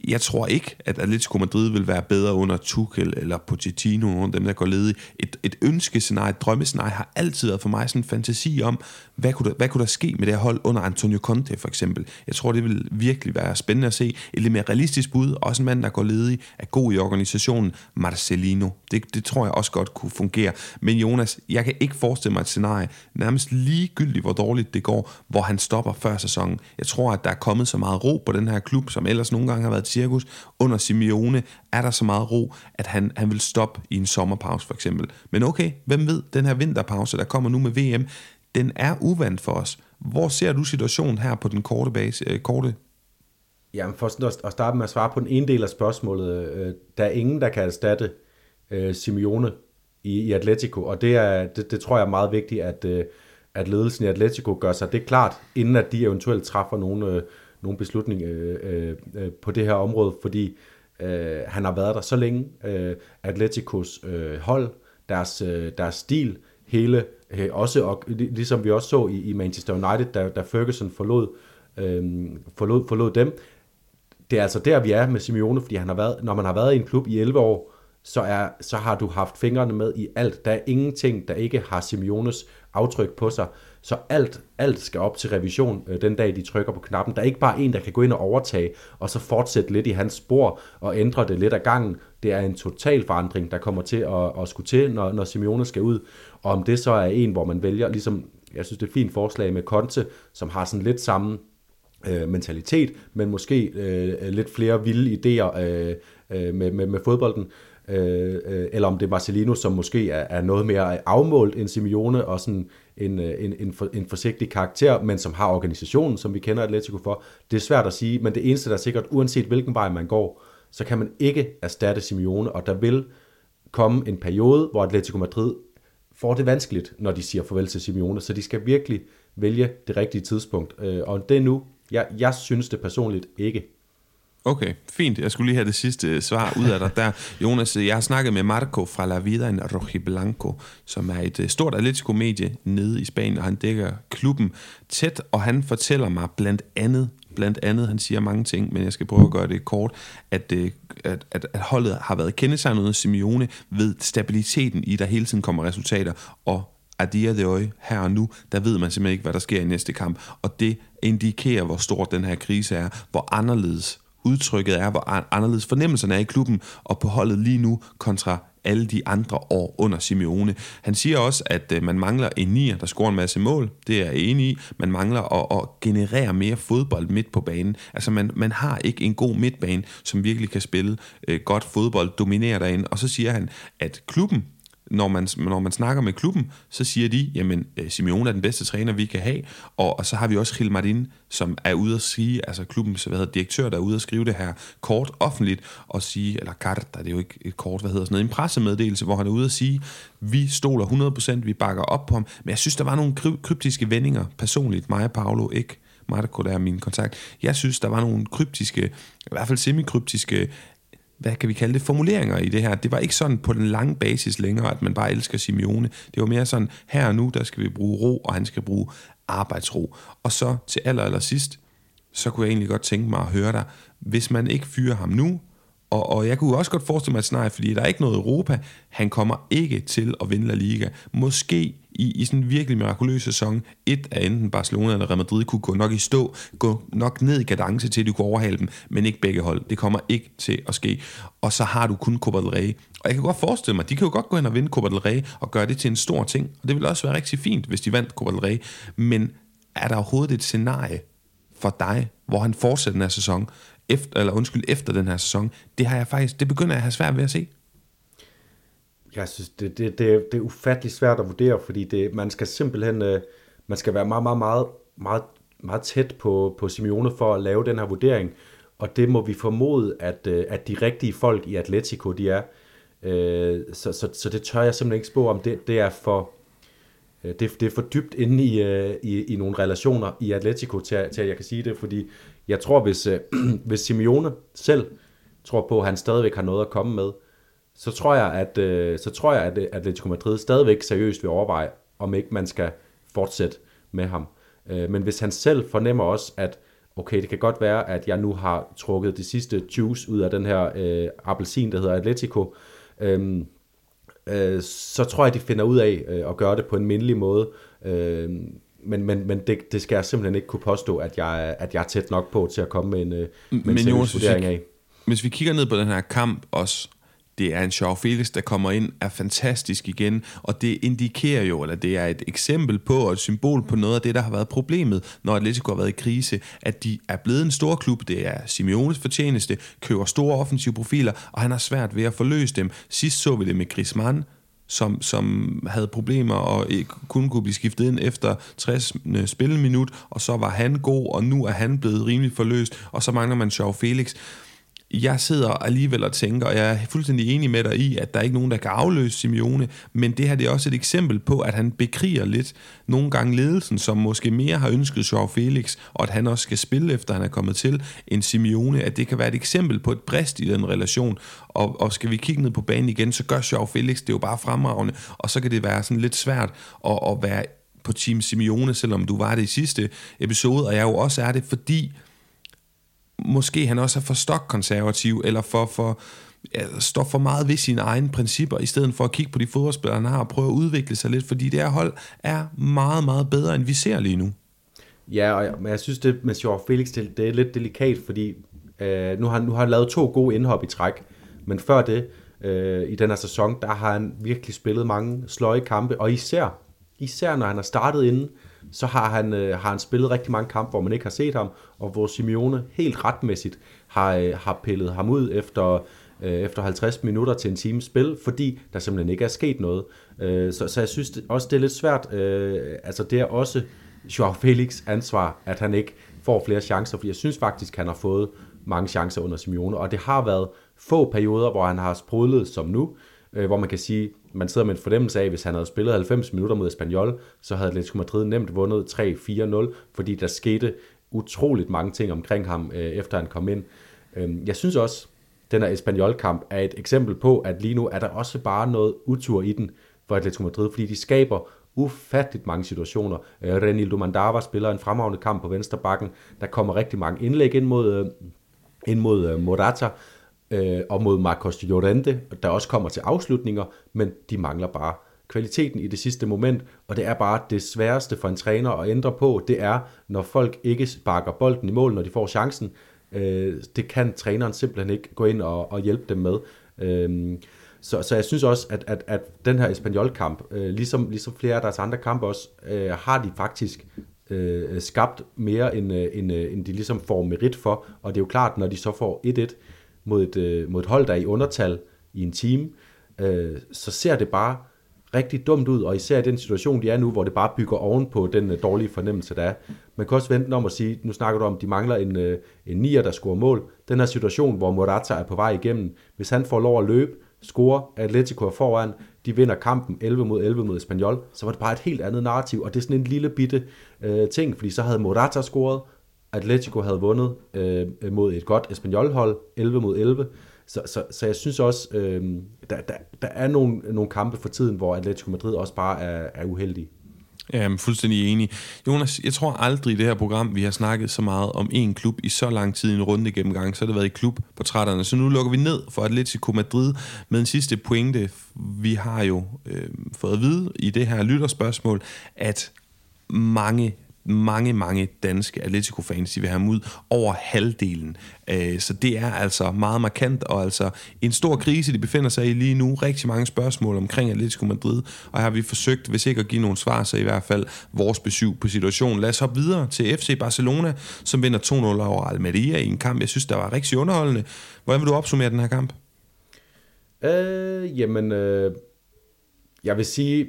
Jeg tror ikke, at Atletico Madrid vil være bedre under Tuchel eller Pochettino, nogle af dem, der går ledige. Et ønskescenarie, et drømmescenarie har altid været for mig sådan en fantasi om, hvad kunne der ske med det hold under Antonio Conte for eksempel. Jeg tror, det vil virkelig være spændende at se. Et lidt mere realistisk bud, også en mand, der går ledig, er god i organisationen, Marcelino. Det tror jeg også godt kunne fungere. Men Jonas, jeg kan ikke forestille mig et scenarie, nærmest ligegyldigt, hvor dårligt det går, hvor han stopper før sæsonen. Jeg tror, at der er kommet så meget ro på den her klub, som ellers nogle gange har været cirkus. Under Simeone er der så meget ro, at han vil stoppe i en sommerpause for eksempel. Men okay, hvem ved, den her vinterpause, der kommer nu med VM, den er uvant for os. Hvor ser du situationen her på den korte base? Jamen for at starte med at svare på den ene del af spørgsmålet, der er ingen, der kan erstatte Simeone i Atletico, og det tror jeg er meget vigtigt, at ledelsen i Atletico gør sig det klart, inden at de eventuelt træffer nogle beslutninger på det her område, fordi han har været der så længe. Atleticos hold, deres stil, hele også, og ligesom vi også så i Manchester United, da Ferguson forlod dem. Det er altså der, vi er med Simeone, fordi når man har været i en klub i 11 år, så har du haft fingrene med i alt. Der er ingenting, der ikke har Simeones aftryk på sig. Så alt skal op til revision den dag, de trykker på knappen. Der er ikke bare en, der kan gå ind og overtage, og så fortsætte lidt i hans spor og ændre det lidt ad gangen. Det er en total forandring, der kommer til at skulle til, når Simeone skal ud. Og om det så er en, hvor man vælger, ligesom jeg synes, det er et fint forslag med Conte, som har sådan lidt samme mentalitet, men måske lidt flere vilde idéer med fodbolden. Eller om det er Marcelino, som måske er noget mere afmålt end Simeone, og sådan en forsigtig karakter, men som har organisationen, som vi kender Atletico for. Det er svært at sige, men det eneste, der er sikkert, uanset hvilken vej man går, så kan man ikke erstatte Simeone, og der vil komme en periode, hvor Atletico Madrid får det vanskeligt, når de siger farvel til Simeone, så de skal virkelig vælge det rigtige tidspunkt, og det er nu. Jeg synes det personligt ikke. Okay, fint. Jeg skulle lige have det sidste svar ud af dig der. Jonas, jeg har snakket med Marco fra La Vida en Rojiblanco, som er et stort Atletico-medie nede i Spanien, og han dækker klubben tæt, og han fortæller mig blandt andet, han siger mange ting, men jeg skal prøve at gøre det kort, at holdet har været kendetegnet af Simeone ved stabiliteten i, der hele tiden kommer resultater, og Adia de Øje, her og nu, der ved man simpelthen ikke, hvad der sker i næste kamp, og det indikerer, hvor stor den her krise er, hvor anderledes udtrykket er, hvor anderledes fornemmelserne er i klubben og på holdet lige nu kontra alle de andre år under Simeone. Han siger også, at man mangler en nier, der scorer en masse mål. Det er jeg enig i. Man mangler at generere mere fodbold midt på banen. Altså man har ikke en god midtbane, som virkelig kan spille godt fodbold, dominere derinde. Og så siger han, at klubben, når man snakker med klubben, så siger de, jamen Simeone er den bedste træner, vi kan have, og så har vi også Gil Martin, som er ude at sige, altså klubbens direktør, der er ude at skrive det her kort offentligt, og sige, eller carta, det er jo ikke et kort, en pressemeddelelse, hvor han er ude at sige, vi stoler 100%, vi bakker op på ham, men jeg synes, der var nogle kryptiske vendinger, personligt, mig og Paolo, ikke Marco, der er min kontakt, jeg synes, der var nogle kryptiske, i hvert fald semikryptiske, hvad kan vi kalde det, formuleringer i det her. Det var ikke sådan på den lange basis længere, at man bare elsker Simeone. Det var mere sådan, her og nu, der skal vi bruge ro, og han skal bruge arbejdsro. Og så til allersidst, så kunne jeg egentlig godt tænke mig at høre dig, hvis man ikke fyrer ham nu, og jeg kunne også godt forestille mig et scenarie, fordi der er ikke noget Europa, han kommer ikke til at vinde La Liga. Måske i sådan en virkelig mirakuløs sæson, et af enten Barcelona eller Real Madrid kunne gå nok i stå, gå nok ned i kadence til, at du kunne overhale dem, men ikke begge hold. Det kommer ikke til at ske. Og så har du kun Copa del Rey. Og jeg kan godt forestille mig, de kan jo godt gå hen og vinde Copa del Rey og gøre det til en stor ting. Og det ville også være rigtig fint, hvis de vandt Copa del Rey. Men er der overhovedet et scenarie for dig, hvor han fortsætter den her sæson, efter den her sæson? Det begynder jeg at have svært ved at se. Jeg synes, det er ufatteligt svært at vurdere, fordi man skal simpelthen være meget, meget, meget, meget, meget tæt på Simeone for at lave den her vurdering, og det må vi formode, at de rigtige folk i Atletico, de er. Så det tør jeg simpelthen ikke spå om. Det er for dybt inde i nogle relationer i Atletico, til at jeg kan sige det, fordi jeg tror, hvis Simeone selv tror på, at han stadigvæk har noget at komme med, så tror jeg, at Atletico Madrid stadigvæk seriøst vil overveje, om ikke man skal fortsætte med ham. Men hvis han selv fornemmer også, at okay, det kan godt være, at jeg nu har trukket det sidste juice ud af den her appelsin, der hedder Atletico, så tror jeg, de finder ud af at gøre det på en mindelig måde. Men det skal jeg simpelthen ikke kunne påstå, at jeg er tæt nok på til at komme med en selvvurdering af. Hvis vi kigger ned på den her kamp også, det er en Joao Felix, der kommer ind, er fantastisk igen, og det indikerer jo, eller det er et eksempel på, og et symbol på noget af det, der har været problemet, når Atletico har været i krise, at de er blevet en stor klub, det er Simeones fortjeneste, køber store offensive profiler, og han har svært ved at forløse dem. Sidst så vi det med Griezmann, som havde problemer og kun kunne blive skiftet ind efter 60 spilleminut, og så var han god, og nu er han blevet rimelig forløst, og så mangler man Joao Felix. Jeg sidder alligevel og tænker, og jeg er fuldstændig enig med dig i, at der er ikke nogen, der kan afløse Simeone, men det her det er også et eksempel på, at han bekriger lidt nogle gange ledelsen, som måske mere har ønsket Joao Felix, og at han også skal spille, efter han er kommet til, end Simeone, at det kan være et eksempel på et brist i den relation, og skal vi kigge ned på banen igen, så gør Joao Felix det jo bare fremragende, og så kan det være sådan lidt svært at være på Team Simeone, selvom du var det i sidste episode, og jeg jo også er det, fordi måske han også er for stokkonservativ, eller står for meget ved sine egne principper, i stedet for at kigge på de fodboldspillere, han har, og prøve at udvikle sig lidt, fordi det her hold er meget, meget bedre, end vi ser lige nu. Ja, og jeg synes det med Joao Felix, det er lidt delikat, fordi nu har han lavet 2 gode indhop i træk, men før det, i den her sæson, der har han virkelig spillet mange sløje kampe, og især når han har startet inden, så har han spillet rigtig mange kampe, hvor man ikke har set ham, og hvor Simeone helt retmæssigt har pillet ham ud efter 50 minutter til en times spil, fordi der simpelthen ikke er sket noget. Så jeg synes også, det er lidt svært. Altså det er også Joao Felix' ansvar, at han ikke får flere chancer, fordi jeg synes faktisk, han har fået mange chancer under Simeone, og det har været få perioder, hvor han har sprudlet som nu, hvor man kan sige, man sidder med en fornemmelse af, at hvis han havde spillet 90 minutter mod Espanyol, så havde Atletico Madrid nemt vundet 3-4-0, fordi der skete utroligt mange ting omkring ham, efter han kom ind. Jeg synes også, at den her Espanyol-kamp er et eksempel på, at lige nu er der også bare noget utur i den for Atletico Madrid, fordi de skaber ufatteligt mange situationer. Renildo Mandava spiller en fremragende kamp på venstre bakken. Der kommer rigtig mange indlæg ind mod Morata, og mod Marcos Llorente, der også kommer til afslutninger, men de mangler bare kvaliteten i det sidste moment, og det er bare det sværeste for en træner at ændre på, det er, når folk ikke sparker bolden i mål, når de får chancen, det kan træneren simpelthen ikke gå ind og hjælpe dem med. Så jeg synes også, at den her Espanyol-kamp, ligesom flere af deres andre kampe også, har de faktisk skabt mere, end de ligesom får merit for, og det er jo klart, når de så får 1-1, mod et hold, der er i undertal i en time, så ser det bare rigtig dumt ud, og især i den situation, de er nu, hvor det bare bygger ovenpå den dårlige fornemmelse, der er. Man kan også vente om at sige, nu snakker du om, de mangler en nier, der scorer mål. Den her situation, hvor Morata er på vej igennem, hvis han får lov at løbe, scorer, Atletico er foran, de vinder kampen 11-11 mod Espanyol, så var det bare et helt andet narrativ, og det er sådan en lille bitte ting, fordi så havde Morata scoret, Atletico havde vundet mod et godt Espanyol-hold, 11-11. Så jeg synes også, der er nogle kampe for tiden, hvor Atletico Madrid også bare er uheldige. Jeg er fuldstændig enig. Jonas, jeg tror aldrig i det her program, vi har snakket så meget om én klub i så lang tid i en runde gennemgang, så har det været i klubportrætterne. Så nu lukker vi ned for Atletico Madrid med en sidste pointe. Vi har jo fået at vide i det her lytterspørgsmål, at mange danske Atletico-fans, de vil have ham ud over halvdelen. Så det er altså meget markant, og altså en stor krise, de befinder sig i lige nu. Rigtig mange spørgsmål omkring Atletico Madrid, og her har vi forsøgt, hvis ikke at give nogle svar, så i hvert fald vores besøg på situationen. Lad os hoppe videre til FC Barcelona, som vinder 2-0 over Almeria i en kamp, jeg synes, der var rigtig underholdende. Hvordan vil du opsummere den her kamp? Jeg vil sige,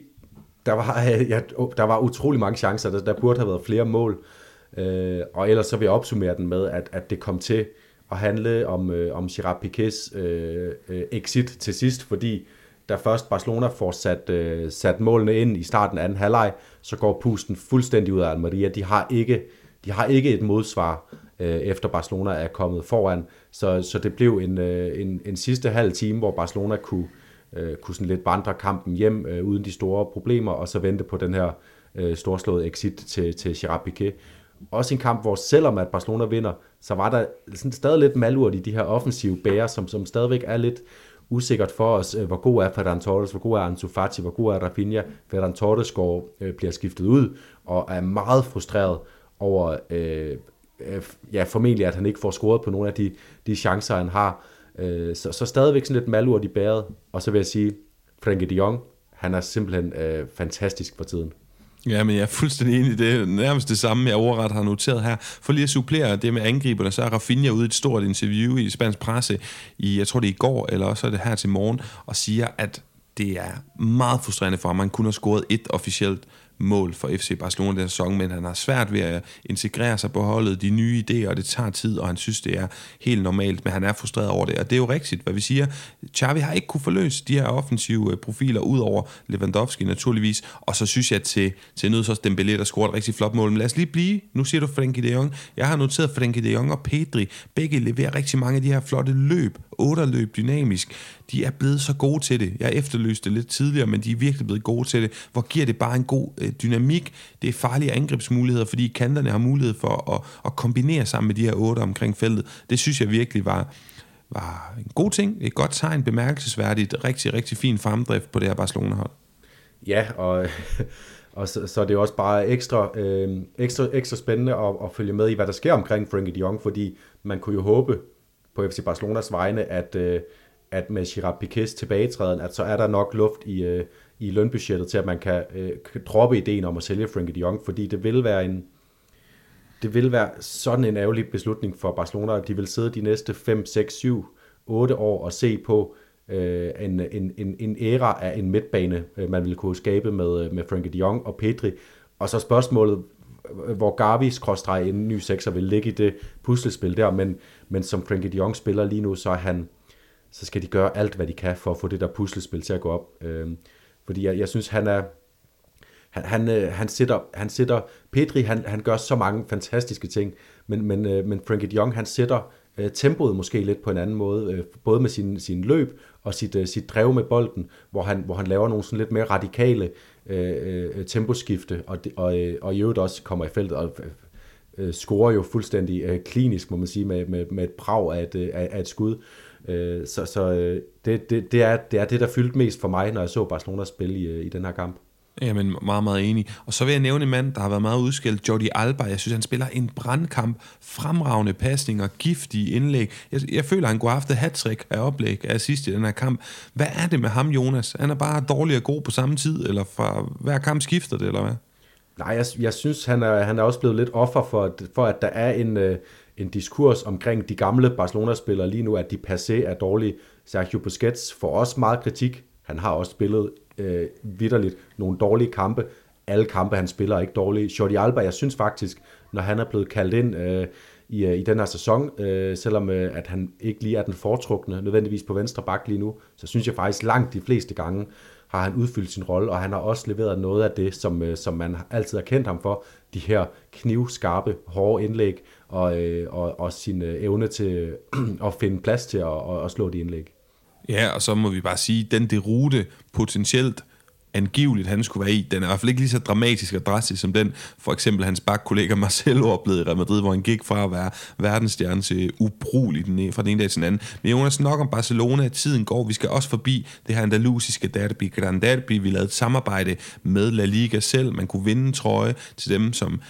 der var utrolig mange chancer, der burde have været flere mål, og ellers så vil jeg opsummere den med, at det kom til at handle om Gerard Piqués exit til sidst, fordi da først Barcelona får sat målene ind i starten af anden halvleg, så går pusten fuldstændig ud af Almeria. De har ikke et modsvar, efter Barcelona er kommet foran, så det blev en sidste halv time, hvor Barcelona kunne sådan lidt vandre kampen hjem uden de store problemer, og så vente på den her storslåede exit til Gerard Piqué. også en kamp, hvor selvom at Barcelona vinder, så var der sådan stadig lidt malurt i de her offensive bærer, som stadigvæk er lidt usikkert for os. Hvor god er Ferran Torres, hvor god er Ansu Fati, hvor god er Rafinha. Ferran Torres bliver skiftet ud og er meget frustreret over, formentlig at han ikke får scoret på nogle af de chancer, han har. Så stadigvæk sådan lidt malurt i bæret. Og så vil jeg sige, Frenkie de Jong, han er simpelthen fantastisk for tiden. Ja, men jeg er fuldstændig enig i det. Nærmest det samme, jeg overret har noteret her. For lige at supplere det med angriberne, så er Rafinha ude i et stort interview i spansk presse, jeg tror det er i går, eller også er det her til morgen, og siger, at det er meget frustrerende for ham. Han kun har scoret et officielt mål for FC Barcelona den sæson, men han har svært ved at integrere sig på holdet, de nye idéer, og det tager tid, og han synes, det er helt normalt, men han er frustreret over det, og det er jo rigtigt, hvad vi siger. Xavi har ikke kunne forløse de her offensive profiler, ud over Lewandowski naturligvis, og så synes jeg til nød så Dembélé, der scorer et rigtig flot mål, men lad os lige blive, nu siger du Frenkie de Jong, jeg har noteret Frenkie de Jong og Pedri, begge leverer rigtig mange af de her flotte løb, 8-løb dynamisk, de er blevet så gode til det. Jeg efterlyste det lidt tidligere, men de er virkelig blevet gode til det. Hvor giver det bare en god dynamik? Det er farlige angrebsmuligheder, fordi kanterne har mulighed for at kombinere sammen med de her 8 omkring feltet. Det synes jeg virkelig var en god ting. Et godt tegn, bemærkelsesværdigt, rigtig, rigtig fin fremdrift på det her Barcelona-hold. Ja, og så er det også bare ekstra spændende at følge med i, hvad der sker omkring Frenkie de Jong, fordi man kunne jo håbe på FC Barcelonas vegne, at med Gerard Piqués tilbagetræden, at så er der nok luft i lønbudgettet til, at man kan droppe ideen om at sælge Frenkie de Jong, fordi det vil være sådan en ærgerlig beslutning for Barcelona. De vil sidde de næste 5, 6, 7, 8 år og se på en æra af en midtbane, man ville kunne skabe med Frenkie de Jong og Pedri. Og så spørgsmålet, hvor Gavi/en ny sekser vil ligge i det puslespil der, men som Frenkie de Jong spiller lige nu, så skal de gøre alt, hvad de kan for at få det der puslespil til at gå op. Fordi jeg synes, han sætter Pedri, han gør så mange fantastiske ting, men Frenkie de Jong, han sætter tempoet måske lidt på en anden måde, både med sin løb og sit drev med bolden, hvor han laver nogle sådan lidt mere radikale temposkifte, og i øvrigt også kommer i feltet og scorer jo fuldstændig klinisk, må man sige, med et brag af et skud. Det er det, der fyldte mest for mig, når jeg så Barcelona spille i den her kamp. Jamen, meget, meget enig. Og så vil jeg nævne en mand, der har været meget udskilt, Jordi Alba. Jeg synes, han spiller en brandkamp, fremragende pasninger, giftige indlæg. Jeg føler, han kunne have haft et hat-trick af oplæg af sidst i den her kamp. Hvad er det med ham, Jonas? Han er bare dårlig og god på samme tid, eller fra hver kamp skifter det, eller hvad? Nej, jeg synes, han er også blevet lidt offer for at der er en diskurs omkring de gamle Barcelona-spillere lige nu, at de passé er dårlige. Sergio Busquets får også meget kritik. Han har også spillet vitterligt nogle dårlige kampe. Alle kampe, han spiller, er ikke dårlige. Jordi Alba, jeg synes faktisk, når han er blevet kaldt ind i den her sæson, selvom at han ikke lige er den foretrukne, nødvendigvis på venstre bak lige nu, så synes jeg faktisk langt de fleste gange, har han udfyldt sin rolle, og han har også leveret noget af det, som man altid har kendt ham for. De her knivskarpe, hårde indlæg, og sin evne til at finde plads til at slå de indlæg. Ja, og så må vi bare sige, den derute potentielt angiveligt han skulle være i, den er i hvert fald ikke lige så dramatisk og drastisk som den, for eksempel hans bakkollega Marcelo oplevede i Real Madrid, hvor han gik fra at være verdensstjerne til ubrugelig fra den ene dag til den anden. Men Jonas, nok om Barcelona, tiden går, vi skal også forbi det her andalusiske derby, Gran Derby. Vi lavede et samarbejde med La Liga selv, man kunne vinde en trøje til dem, som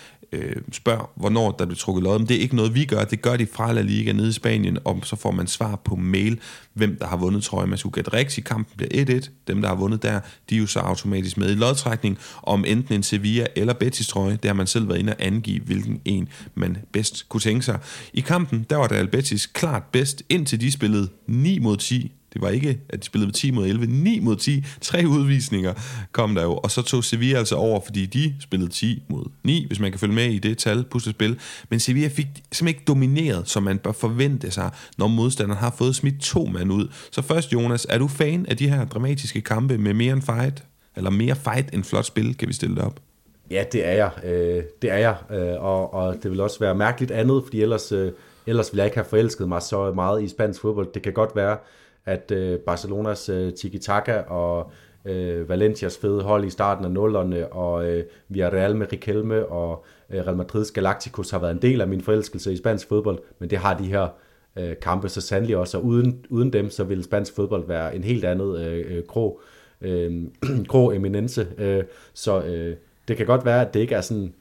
spørger, hvornår der bliver trukket lod. Men det er ikke noget, vi gør. Det gør de fra La Liga nede i Spanien, og så får man svar på mail, hvem der har vundet trøjen. Man skulle gætte rigtigt. Kampen bliver 1-1. Dem, der har vundet der, de er jo så automatisk med i lodtrækning om enten en Sevilla eller Betis trøje. Der har man selv været inde og angive, hvilken en man bedst kunne tænke sig. I kampen, der var Real Betis klart bedst, indtil de spillede 9-10. Det var ikke, at de spillede 10-11, 9-10. 3 udvisninger kom der jo. Og så tog Sevilla altså over, fordi de spillede 10-9, hvis man kan følge med i det tal, puslespil. Men Sevilla fik simpelthen ikke domineret, som man bør forvente sig, når modstanderen har fået smidt 2 mand ud. Så først, Jonas, er du fan af de her dramatiske kampe med mere end fight? Eller mere fight end flot spil, kan vi stille det op? Ja, det er jeg. Og det vil også være mærkeligt andet, fordi ellers ville jeg ikke have forelsket mig så meget i spansk fodbold. Det kan godt være, at Barcelonas tiki-taka og Valencias fede hold i starten af nullerne, og Villarreal med Riquelme, og Real Madrids Galacticos har været en del af min forelskelse i spansk fodbold, men det har de her kampe så sandelig også, og uden dem, så ville spansk fodbold være en helt anden grå eminence. Så det kan godt være, at det ikke er sådan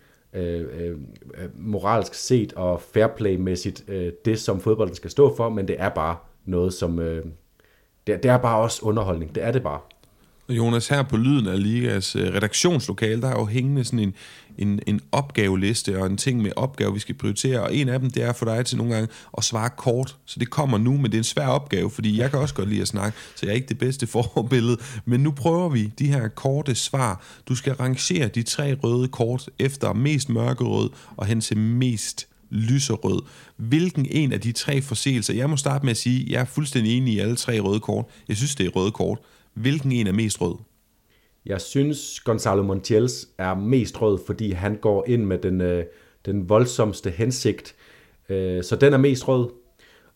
moralsk set og fairplay-mæssigt det, som fodbolden skal stå for, men det er bare noget, som... det er bare også underholdning. Det er det bare. Jonas, her på Lyden af Ligas redaktionslokale, der er jo hængende sådan en opgaveliste og en ting med opgave, vi skal prioritere, og en af dem, det er for dig til nogle gange at svare kort, så det kommer nu, men det er en svær opgave, fordi jeg kan også godt lide at snakke, så jeg er ikke det bedste forbillede, men nu prøver vi de her korte svar. Du skal rangere de 3 røde kort efter mest mørkerød og hen til mest lyserød. Hvilken en af de 3 forseelser, jeg må starte med at sige, jeg er fuldstændig enig i alle 3 røde kort, jeg synes det er røde kort. Hvilken en er mest rød? Jeg synes, Gonzalo Montiels er mest rød, fordi han går ind med den voldsomste hensigt. Så den er mest rød.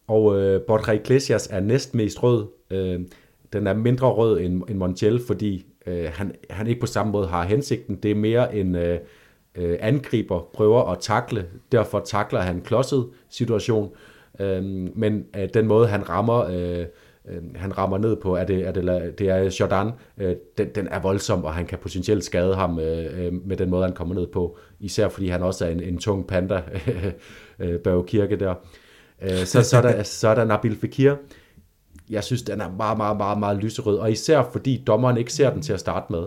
Og Borja Iglesias er næstmest rød. Den er mindre rød end Montiel, fordi han ikke på samme måde har hensigten. Det er mere en angriber, prøver at takle. Derfor takler han klodset situation. Men den måde, han rammer... Han rammer ned på, det er Jordan, den er voldsom, og han kan potentielt skade ham med den måde, han kommer ned på. Især fordi han også er en tung panda, Børge Kirke der. Så er der Nabil Fekir. Jeg synes, den er meget, meget, meget, meget lyserød, og især fordi dommeren ikke ser den til at starte med.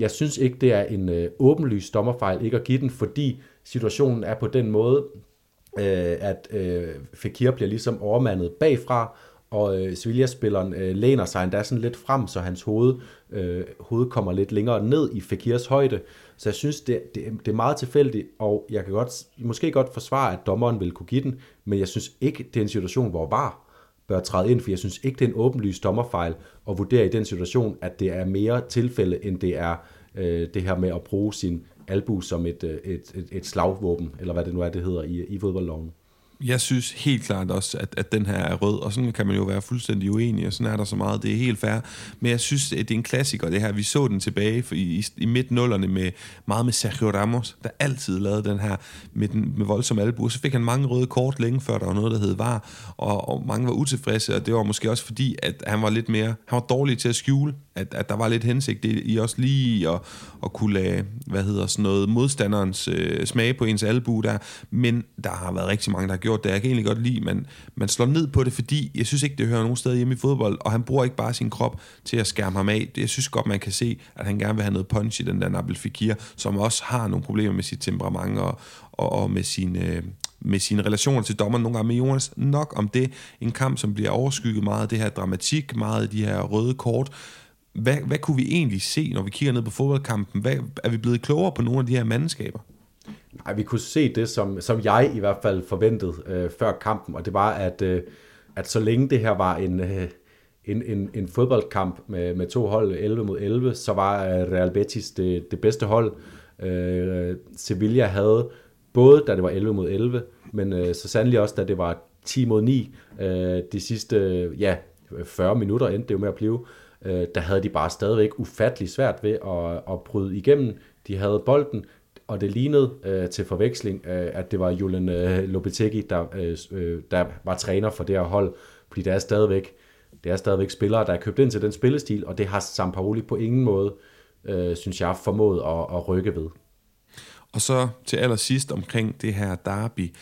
Jeg synes ikke, det er en åbenlys dommerfejl ikke at give den, fordi situationen er på den måde, at Fekir bliver ligesom overmandet bagfra, og Sevilla-spilleren læner sig endda sådan lidt frem, så hans hoved kommer lidt længere ned i Fekirs højde. Så jeg synes, det er meget tilfældigt, og jeg kan måske godt forsvare, at dommeren vil kunne give den, men jeg synes ikke, det er en situation, hvor VAR bør træde ind, for jeg synes ikke, det er en åbenlys dommerfejl at vurdere i den situation, at det er mere tilfælde, end det er det her med at bruge sin albu som et slagvåben, eller hvad det nu er, det hedder i fodboldloven. Jeg synes helt klart også, at den her er rød, og sådan kan man jo være fuldstændig uenig, og sådan er der så meget, det er helt fair. Men jeg synes, at det er en klassiker, det her. Vi så den tilbage i midt-nullerne med Sergio Ramos, der altid lavede den her med voldsom albu. Så fik han mange røde kort længe før, der var noget, der hed VAR, og mange var utilfredse, og det var måske også fordi, at han var lidt mere, han var dårlig til at skjule, at der var lidt hensigt i også lige at kunne lade, modstanderens smage på ens albu der. Men der har været rigtig mange, der har gjort det. Jeg kan egentlig godt lide, men man slår ned på det, fordi jeg synes ikke, det hører nogen steder hjemme i fodbold, og han bruger ikke bare sin krop til at skærme ham af. Jeg synes godt, man kan se, at han gerne vil have noget punch i den der Nabil Fekir, som også har nogle problemer med sit temperament og med sine relationer til dommeren nogle gange. Med Jonas, nok om det. En kamp, som bliver overskygget meget af det her dramatik, meget af de her røde kort. Hvad kunne vi egentlig se, når vi kigger ned på fodboldkampen? Er vi blevet klogere på nogle af de her mandskaber? Nej, vi kunne se det, som jeg i hvert fald forventede før kampen, og det var, at så længe det her var en fodboldkamp med 2 hold, 11 mod 11, så var Real Betis det bedste hold. Sevilla havde både, da det var 11 mod 11, men så sandelig også, da det var 10 mod 9, de sidste 40 minutter endte det jo med at blive, der havde de bare stadigvæk ufattelig svært ved at bryde igennem. De havde bolden, og det lignede til forveksling, at det var Julen Lopetegui, der var træner for det her hold, fordi det er stadigvæk spillere, der er købt ind til den spillestil, og det har Sampaoli på ingen måde, synes jeg, formået at rykke ved. Og så til allersidst omkring det her derby.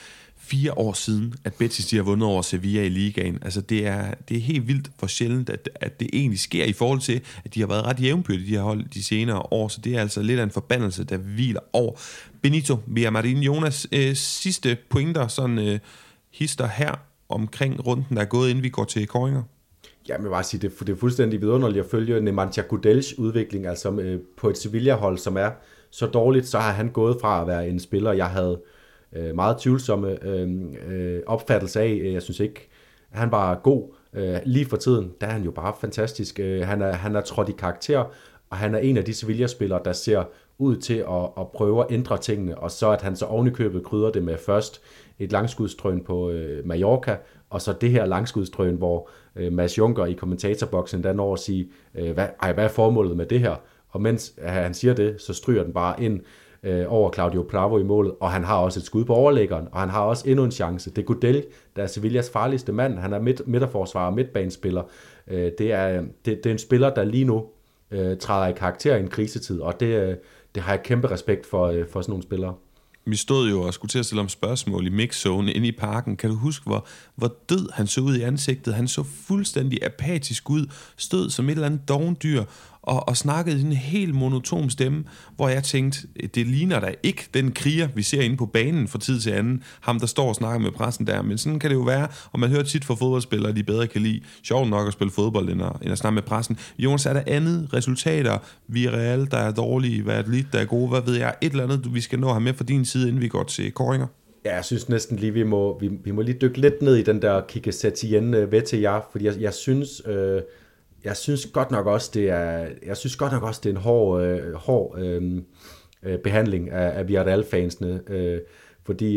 4 år siden, at Betis de har vundet over Sevilla i ligaen. Altså, det er helt vildt for sjældent, at det egentlig sker i forhold til, at de har været ret jævnbyrdige, de har holdt de senere år. Så det er altså lidt af en forbandelse, der hviler over Benito Villamarin. Jonas, sidste pointer, sådan hister her omkring runden, der er gået, inden vi går til kåringer. Jamen, jeg vil bare sige, det er fuldstændig vidunderligt at følge Nemanja Gudeljs udvikling, altså på et Sevilla-hold, som er så dårligt, så har han gået fra at være en spiller, jeg havde meget tvivlsomme opfattelse af. Jeg synes ikke, han var god lige for tiden. Der er han jo bare fantastisk. Han er trådt i karakter, og han er en af de Sevilla-spillere, der ser ud til at prøve at ændre tingene, og så at han så ovenikøbet krydder det med først et langskudstrøn på Mallorca, Og så det her langskudstrøn, hvor Mads Juncker i kommentatorboksen der når at sige, hvad er formålet med det her? Og mens han siger det, så stryger den bare ind over Claudio Bravo i målet, og han har også et skud på overlæggeren, og han har også endnu en chance. Det er Gudelj, der er Sevillas farligste mand. Han er midterforsvarer og midtbanespiller. Det er en spiller, der lige nu træder i karakter i en krisetid, og det har jeg kæmpe respekt for sådan nogle spillere. Vi stod jo og skulle til at stille om spørgsmål i mixzone inde i parken. Kan du huske, hvor død han så ud i ansigtet? Han så fuldstændig apatisk ud, stod som et eller andet dovendyr, og snakkede i en helt monoton stemme, hvor jeg tænkte, det ligner da ikke den kriger, vi ser inde på banen fra tid til anden. Ham, der står og snakker med pressen der. Men sådan kan det jo være, og man hører tit fra fodboldspillere, de bedre kan lide sjovt nok at spille fodbold, end at snakke med pressen. Jonas, er der andet resultater? Villarreal, der er dårlige, Valladolid, der er gode, hvad ved jeg? Et eller andet, vi skal nå her med fra din side, inden vi går til kåringer? Ja, jeg synes næsten lige, vi må lige dykke lidt ned i den der Kike Setien ved til jer, fordi jeg synes... Jeg synes godt nok også, det er en hård behandling af Villarreal-fansene. Fordi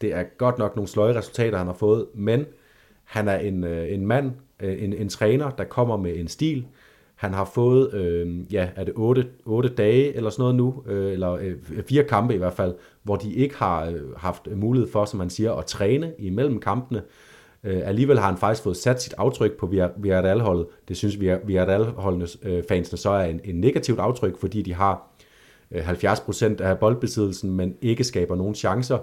det er godt nok nogle sløje resultater, han har fået, men han er en mand, en træner, der kommer med en stil. Han har fået, er det 8 dage eller sådan noget nu, eller 4 kampe i hvert fald, hvor de ikke har haft mulighed for, som man siger, at træne imellem kampene. Alligevel har han faktisk fået sat sit aftryk på Villarreal-holdet. Det synes Villarreal-holdenes fansene så er en negativt aftryk, fordi de har 70% af boldbesiddelsen, men ikke skaber nogen chancer.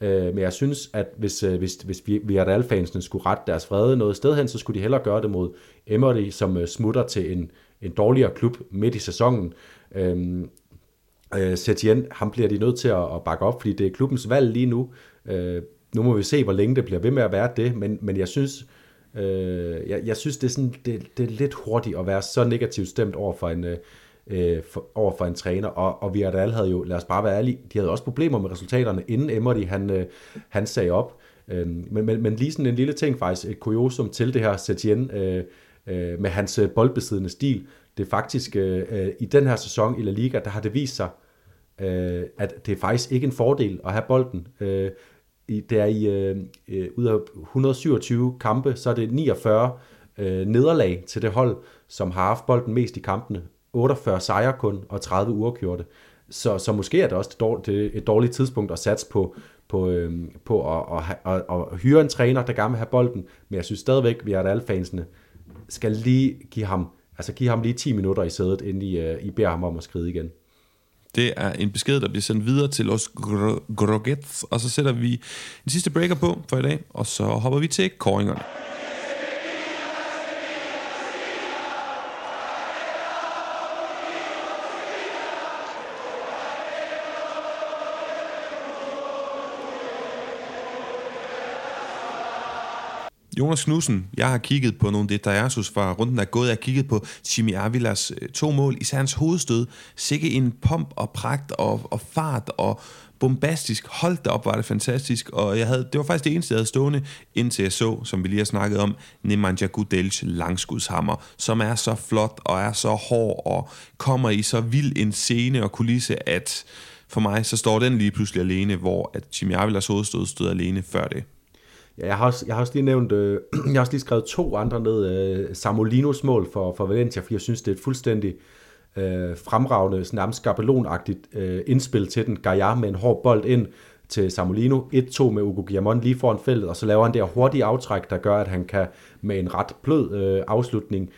Men jeg synes, at hvis Villarreal-fansene skulle rette deres vrede noget sted hen, så skulle de hellere gøre det mod Emery, som smutter til en dårligere klub midt i sæsonen. Setien, ham bliver de nødt til at bakke op, fordi det er klubbens valg lige nu. Nu må vi se, hvor længe det bliver ved med at være det, men jeg synes, det er sådan, det er lidt hurtigt at være så negativt stemt over for en træner. Og Villarreal havde jo, lad os bare være ærlige, de havde også problemer med resultaterne, inden Emery han sagde op. Men lige sådan en lille ting faktisk, et kuriosum til det her Setien med hans boldbesiddende stil. Det er faktisk i den her sæson i La Liga, der har det vist sig, at det er faktisk ikke en fordel at have bolden. Det er ud af 127 kampe, så er det 49 nederlag til det hold, som har haft bolden mest i kampene. 48 sejre kun, og 30 uafgjorte. Så måske er det også et dårligt tidspunkt at satse på at hyre en træner, der gerne vil have bolden. Men jeg synes stadigvæk, at alle fansene skal lige give ham lige 10 minutter i sædet, inden I beder ham om at skride igen. Det er en besked, der bliver sendt videre til os Groguets, og så sætter vi den sidste breaker på for i dag, og så hopper vi til kåringerne. Jonas Knudsen, jeg har kigget på nogle detaljer fra runden, der er gået. Jeg har kigget på Chimy Ávilas 2 mål, især hans hovedstød. Sikke en pomp og pragt og fart og bombastisk. Hold da op, var det fantastisk. Og det var faktisk det eneste, jeg havde stående, indtil jeg så, som vi lige har snakket om, Nemanja Gudeljs langskudshammer, som er så flot og er så hård og kommer i så vild en scene og kulisse, at for mig så står den lige pludselig alene, hvor at Chimy Ávilas hovedstød stod alene før det. Ja, jeg har også lige skrevet 2 andre ned, Samolinos mål for Valencia, for jeg synes, det er et fuldstændig fremragende, nærmest skabelonagtigt indspil til den. Gaia med en hård bold ind til Samolino, 1-2 med Ugo Guillamon lige foran feltet, og så laver han der hurtige aftræk, der gør, at han kan med en ret blød afslutning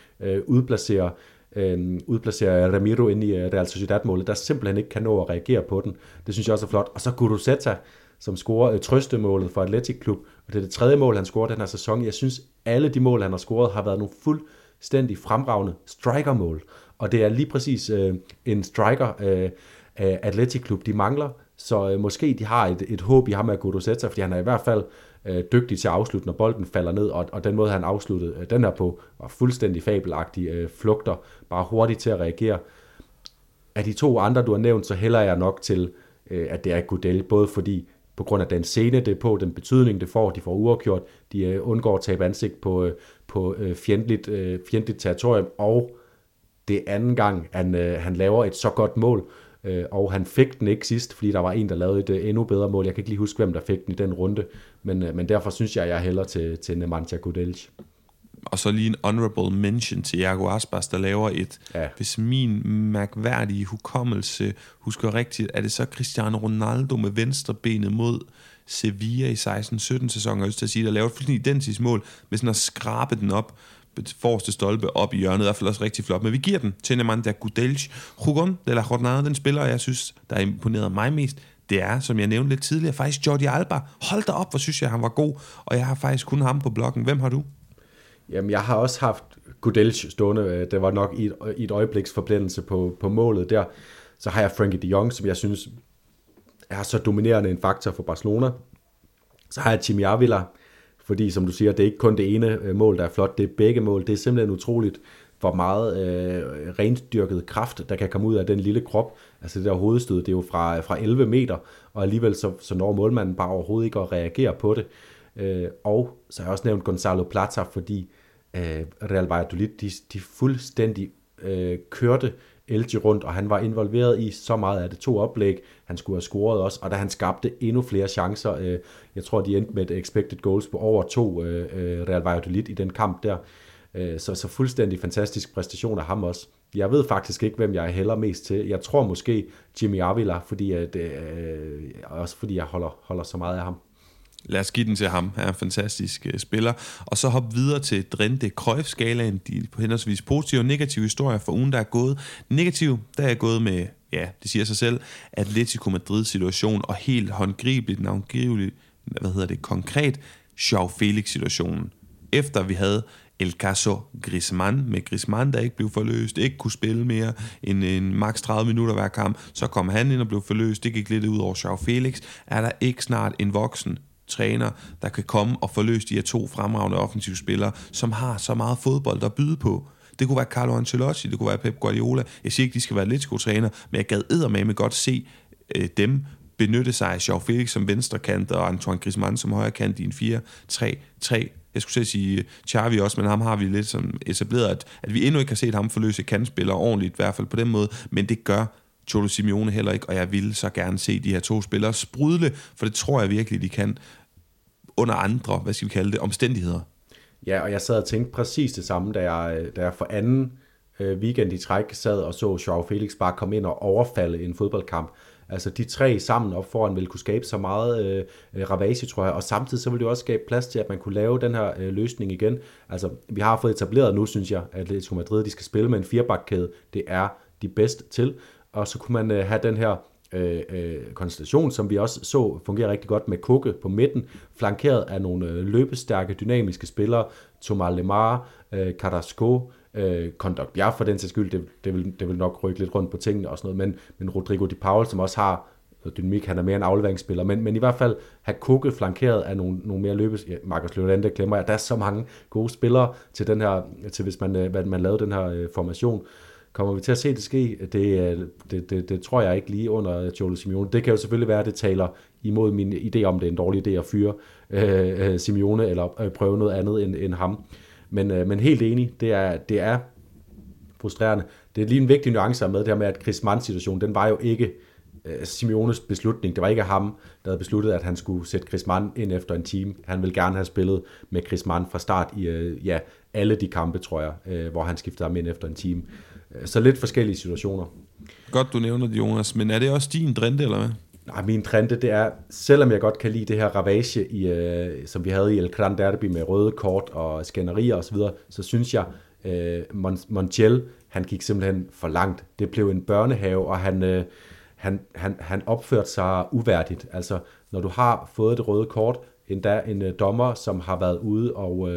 udplacerer Ramiro ind i Real Sociedad-målet, der simpelthen ikke kan nå at reagere på den. Det synes jeg også er flot. Og så Guruceta, som scorer trøstemålet for Athletic Club, og det er det 3. mål, han scorer den her sæson. Jeg synes, alle de mål, han har scoret, har været nogle fuldstændig fremragende strikermål, og det er lige præcis en striker Athletic Club, de mangler, så måske de har et håb i ham af Guruceta, fordi han er i hvert fald dygtig til at afslutte, når bolden falder ned, og den måde, han afsluttede den her på, var fuldstændig fabelagtig, flugter, bare hurtigt til at reagere. Af de 2 andre, du har nævnt, så hælder jeg nok til, at det er Gudelj, både fordi på grund af den scene, det er på, den betydning, det får, de får uafgjort, de undgår at tabe ansigt på fjendtligt territorium, og det er anden gang, han laver et så godt mål, Og han fik den ikke sidst, fordi der var en, der lavede et endnu bedre mål. Jeg kan ikke lige huske, hvem der fik den i den runde. Men derfor synes jeg hælder til Nemanja Gudelj. Og så lige en honorable mention til Jago Aspas, der laver et, hvis min mærkværdige hukommelse husker rigtigt, er det så Cristiano Ronaldo med venstrebenet mod Sevilla i 16-17 sæsonen, og at sige, der laver et fuldstændig identisk mål, med sådan at skrabe den op, forreste stolpe op i hjørnet, i hvert fald også rigtig flot, men vi giver den til Nemanja Gudelj. Jugon de la Jornada, den spiller, jeg synes, der imponerede mig mest, det er, som jeg nævnte lidt tidligere, faktisk Jordi Alba. Hold da op, hvor synes jeg, han var god, og jeg har faktisk kun ham på bloggen. Hvem har du? Jamen, jeg har også haft Gudelj stående, det var nok i et øjebliks forblændelse på målet der. Så har jeg Frenkie de Jong, som jeg synes er så dominerende en faktor for Barcelona. Så har jeg Chimy Ávila, fordi som du siger, det er ikke kun det ene mål, der er flot, det er begge mål. Det er simpelthen utroligt, hvor meget rendyrket kraft, der kan komme ud af den lille krop. Altså det der hovedstød, det er jo fra 11 meter, og alligevel så når målmanden bare overhovedet ikke at reagere på det. Og så har jeg også nævnt Gonzalo Plata, fordi Real Valladolid, de fuldstændig kørte Elche rundt, og han var involveret i så meget af det. 2 oplæg, han skulle have scoret også, og da han skabte endnu flere chancer, jeg tror, de endte med et expected goals på over 2 Real Valladolid i den kamp der. Så fuldstændig fantastisk præstation af ham også. Jeg ved faktisk ikke, hvem jeg hælder mest til. Jeg tror måske Chimy Ávila, også fordi jeg holder så meget af ham. Lad os give den til ham. Han er en fantastisk spiller. Og så hop videre til Drente Cruyff-skalaen. De på henholdsvis positive og negative historier for ugen, der er gået. Negativ, der er gået med, det siger sig selv, Atletico Madrid-situation og helt håndgribeligt, navngiveligt, konkret, Joao Felix-situationen. Efter vi havde El Caso Griezmann, med Griezmann, der ikke blev forløst, ikke kunne spille mere end en maks 30 minutter hver kamp, så kom han ind og blev forløst, det gik lidt ud over Joao Felix. Er der ikke snart en voksen træner, der kan komme og forløse de her 2 fremragende offensive spillere, som har så meget fodbold at byde på? Det kunne være Carlo Ancelotti, det kunne være Pep Guardiola. Jeg siger ikke, de skal være Atletico-træner, men jeg gad eddermame godt se dem benytte sig af Joao Felix som venstrekant og Antoine Griezmann som højrekant i en 4-3-3. Jeg skulle selv sige Xavi også, men ham har vi lidt som etableret, at vi endnu ikke har set ham forløse kantspillere ordentligt, i hvert fald på den måde, men det gør Cholo Simeone heller ikke, og jeg ville så gerne se de her 2 spillere sprudle, for det tror jeg virkelig, de kan under andre, omstændigheder. Ja, og jeg sad og tænkte præcis det samme, da jeg for anden weekend i træk sad og så Joao Felix bare komme ind og overfalde en fodboldkamp. Altså de 3 sammen op foran ville kunne skabe så meget ravage, tror jeg, og samtidig så ville det også skabe plads til, at man kunne lave den her løsning igen. Altså vi har fået etableret nu, synes jeg, at Atletico Madrid, de skal spille med en 4-bakkæde. Det er de bedst til. Og så kunne man have den her konstellation, som vi også så fungerer rigtig godt med Kukke på midten, flankeret af nogle løbestærke, dynamiske spillere, Thomas Lemar, Carrasco, Kondogbia for den sags skyld, det vil nok rykke lidt rundt på tingene og sådan noget, men Rodrigo Di Paul, som også har dynamik, han er mere en afleveringsspiller, men i hvert fald have Kukke flankeret af nogle mere Marcus Llorente, glemmer jeg, der er så mange gode spillere til den her, hvis man lavede den her formation. Kommer vi til at se det ske? Det tror jeg ikke lige under Cholo Simeone. Det kan jo selvfølgelig være, at det taler imod min idé om, det er en dårlig idé at fyre Simeone, eller prøve noget andet end ham. Men helt enig, det er frustrerende. Det er lige en vigtig nuance med det her med, at Griezmann-situationen, den var jo ikke Simeones beslutning. Det var ikke ham, der havde besluttet, at han skulle sætte Griezmann ind efter en time. Han ville gerne have spillet med Griezmann fra start i alle de kampe, tror jeg, hvor han skiftede ham ind efter en time. Så lidt forskellige situationer. Godt, du nævner det, Jonas, men er det også din trende, eller hvad? Nej, min trende, det er, selvom jeg godt kan lide det her ravage, som vi havde i El Gran Derby med røde kort og skænderier osv., så synes jeg, Montiel, han gik simpelthen for langt. Det blev en børnehave, og han opførte sig uværdigt. Altså, når du har fået det røde kort, endda en dommer, som har været ude og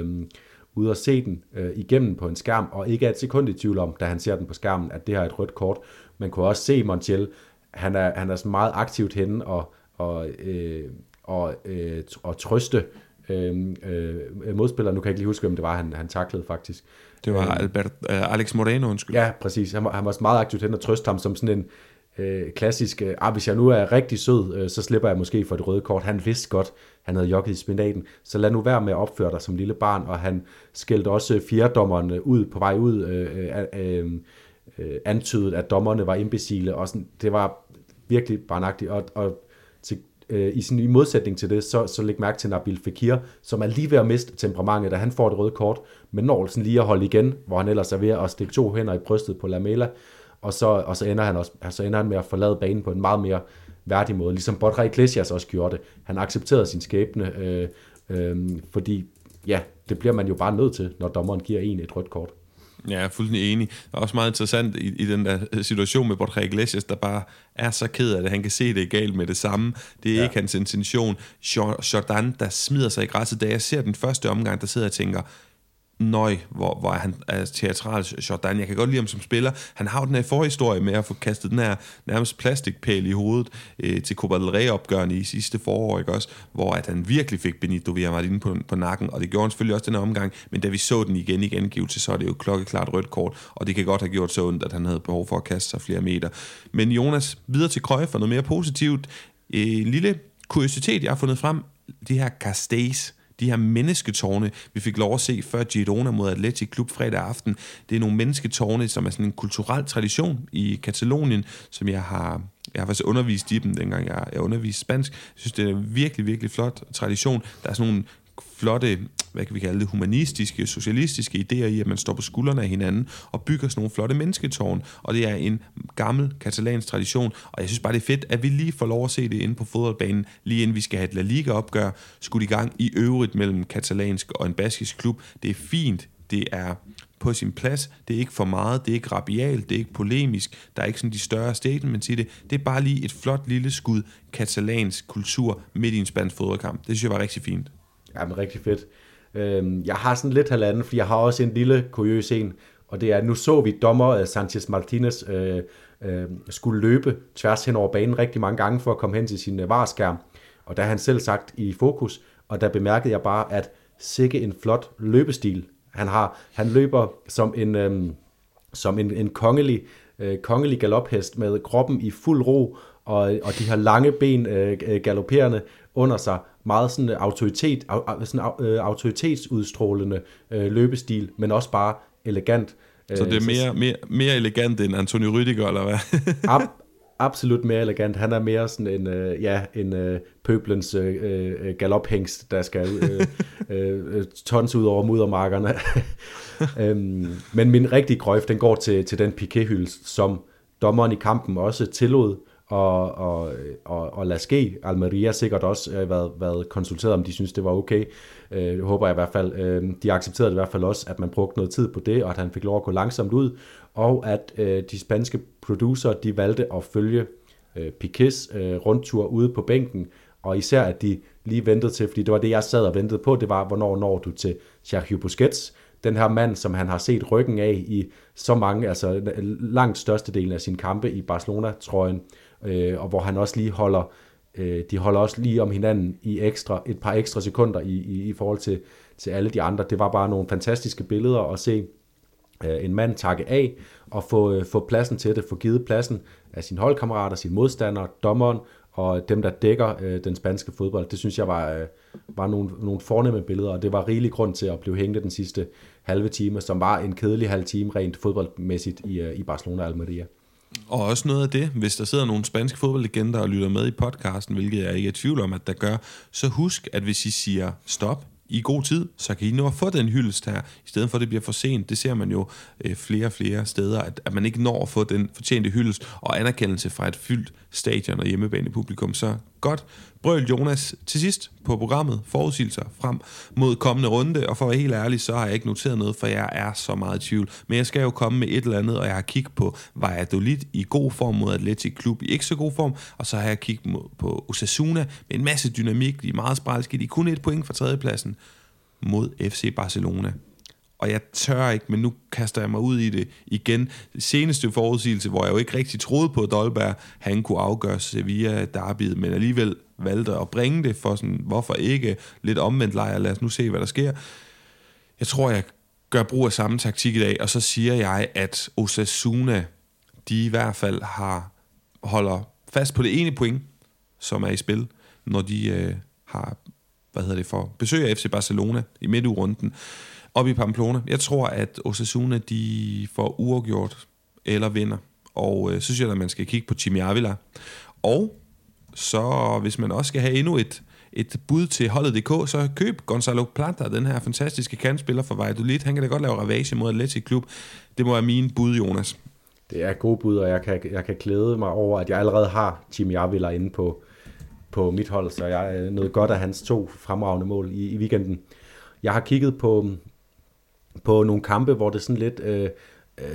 ude at se den igennem på en skærm, og ikke er et sekund i tvivl om, da han ser den på skærmen, at det her er et rødt kort. Man kunne også se Montiel, han er så meget aktivt henne og trøste modspillere. Nu kan jeg ikke lige huske, hvem det var, han taklede faktisk. Det var Alex Moreno, undskyld. Ja, præcis. Han var så meget aktivt henne og trøste ham som sådan en klassisk, hvis jeg nu er rigtig sød, så slipper jeg måske for et røde kort. Han vidste godt, han havde jokket i spinaten, så lad nu være med at opføre dig som lille barn, og han skældte også fjerdommeren ud på vej ud antydet, at dommerne var imbecile, og sådan, det var virkelig barnagtigt, og til, i modsætning til det, så læg mærke til Nabil Fekir, som er lige ved at miste temperamentet, da han får det røde kort, men når sådan lige at holde igen, hvor han ellers er ved at stikke 2 hænder i brystet på Lamela, og så ender han også, så ender han med at forlade banen på en meget mere værdig måde, ligesom Borja Iglesias også gjorde det. Han accepterede sin skæbne, fordi ja, det bliver man jo bare nødt til, når dommeren giver en et rødt kort. Ja, jeg er fuldstændig enig. Det er også meget interessant i den der situation med Borja Iglesias, der bare er så ked af det. Han kan se, det er galt med det samme. Det er ikke hans intention. Jordan, der smider sig i græsset, da jeg ser den første omgang, der sidder og tænker, nøj, hvor han er teatral, Jordan. Jeg kan godt lide ham som spiller. Han har jo den her forhistorie med at få kastet den her nærmest plastikpæl i hovedet til Copa del Rey-opgørende i sidste forår, ikke også? Hvor at han virkelig fik Benito Villamarín på nakken, og det gjorde han selvfølgelig også den her omgang, men da vi så den igen i gengivelse, så er det jo klokkeklart rødt kort, og det kan godt have gjort så ondt, at han havde behov for at kaste sig flere meter. Men Jonas, videre til Krøje for noget mere positivt. Lille kuriositet, jeg har fundet frem, de her Castells, de her mennesketårne, vi fik lov at se før Girona mod Athletic Club fredag aften. Det er nogle mennesketårne, som er sådan en kulturel tradition i Katalonien, som jeg har faktisk undervist i dem, dengang jeg underviste spansk. Jeg synes, det er en virkelig, virkelig flot tradition. Der er sådan nogle flotte, hvad kan vi kalde det, humanistiske, socialistiske idéer i, at man står på skuldrene af hinanden og bygger sådan nogle flotte mennesketårne, og det er en gammel katalansk tradition, og jeg synes bare, det er fedt, at vi lige får lov at se det inde på fodboldbanen, lige inden vi skal have et La Liga-opgør skudt i gang i øvrigt mellem katalansk og en baskisk klub. Det er fint, det er på sin plads, det er ikke for meget, det er ikke rabialt, det er ikke polemisk, der er ikke sådan de større statements i det, det er bare lige et flot lille skud katalansk kultur midt i en spansk fodboldkamp. Det synes jeg var rigtig fint. Jamen, rigtig fedt. Jeg har sådan lidt halvanden, fordi jeg har også en lille kuriøs en, og det er, at nu så vi dommer Sanchez Martinez skulle løbe tværs hen over banen rigtig mange gange for at komme hen til sin vareskærm, og der han selv sagt i fokus, og der bemærkede jeg bare, at sikke en flot løbestil han har. Han løber som en kongelig galophest med kroppen i fuld ro, og de her lange ben galopperende under sig, meget sådan autoritetsudstrålende løbestil, men også bare elegant. Så det er mere elegant end Anthony Rüdiger, eller hvad? Absolut mere elegant. Han er mere sådan en pøblens galophængst, der skal tons ud over muddermarkerne. Men min rigtige grøf, den går til den Piqué-hyldest, som dommeren i kampen også tillod, og lad ske. Almeria sikkert også været konsulteret, om de synes, det var okay. Det håber jeg i hvert fald. De accepterede i hvert fald også, at man brugte noget tid på det, og at han fik lov at gå langsomt ud, og at de spanske producer, de valgte at følge Piqués rundtur ude på bænken, og især at de lige ventede til, fordi det var det, jeg sad og ventede på, det var, hvornår når du til Sergio Busquets, den her mand, som han har set ryggen af i så mange, altså langt størstedelen af sine kampe i Barcelona-trøjen, og hvor han også lige holder også lige om hinanden i et par ekstra sekunder i forhold til alle de andre. Det var bare nogle fantastiske billeder at se en mand takke af og få pladsen til det, få givet pladsen af sine holdkammerater, sine modstandere, dommeren og dem, der dækker den spanske fodbold. Det synes jeg var nogle fornemme billeder, og det var rigelig grund til at blive hængt den sidste halve time, som var en kedelig halv time rent fodboldmæssigt i Barcelona og Almeria. Og også noget af det, hvis der sidder nogle spanske fodboldlegender og lytter med i podcasten, hvilket jeg ikke er i tvivl om, at der gør, så husk, at hvis I siger stop i god tid, så kan I nå at få den hyldest her, i stedet for at det bliver for sent. Det ser man jo flere og flere steder, at man ikke når at få den fortjente hyldest og anerkendelse fra et fyldt stadion og hjemmebanepublikum. Så godt brøl, Jonas, til sidst på programmet, forudsigelser frem mod kommende runde, og for at være helt ærlig, så har jeg ikke noteret noget, for jeg er så meget i tvivl, men jeg skal jo komme med et eller andet, og jeg har kigget på Valladolid i god form mod Athletic Club i ikke så god form, og så har jeg kigget på Osasuna med en masse dynamik, de er meget sprælske, de er kun 1 point fra tredjepladsen mod FC Barcelona. Og jeg tør ikke, men nu kaster jeg mig ud i det igen. Seneste forudsigelse, hvor jeg jo ikke rigtig troede på Dolberg, han kunne afgøre Sevilla derbyet, men alligevel valgte at bringe det for sådan, hvorfor ikke, lidt omvendt lejr, lad os nu se, hvad der sker. Jeg tror, jeg gør brug af samme taktik i dag, og så siger jeg, at Osasuna, de i hvert fald holder fast på det ene point, som er i spil, når de har, besøg af FC Barcelona i midtugerunden. Op i Pamplona. Jeg tror, at Osasuna, de får uafgjort eller vinder. Og så synes jeg, at man skal kigge på Chimy Ávila. Og så hvis man også skal have endnu et bud til holdet.dk, så køb Gonzalo Plata, den her fantastiske kantspiller fra Valladolid. Han kan da godt lave ravage mod Athletic Club. Det må være mine bud, Jonas. Det er gode bud, og jeg kan glæde mig over, at jeg allerede har Chimy Ávila inde på mit hold, så jeg nåede godt af hans 2 fremragende mål i weekenden. Jeg har kigget på nogle kampe, hvor det er sådan lidt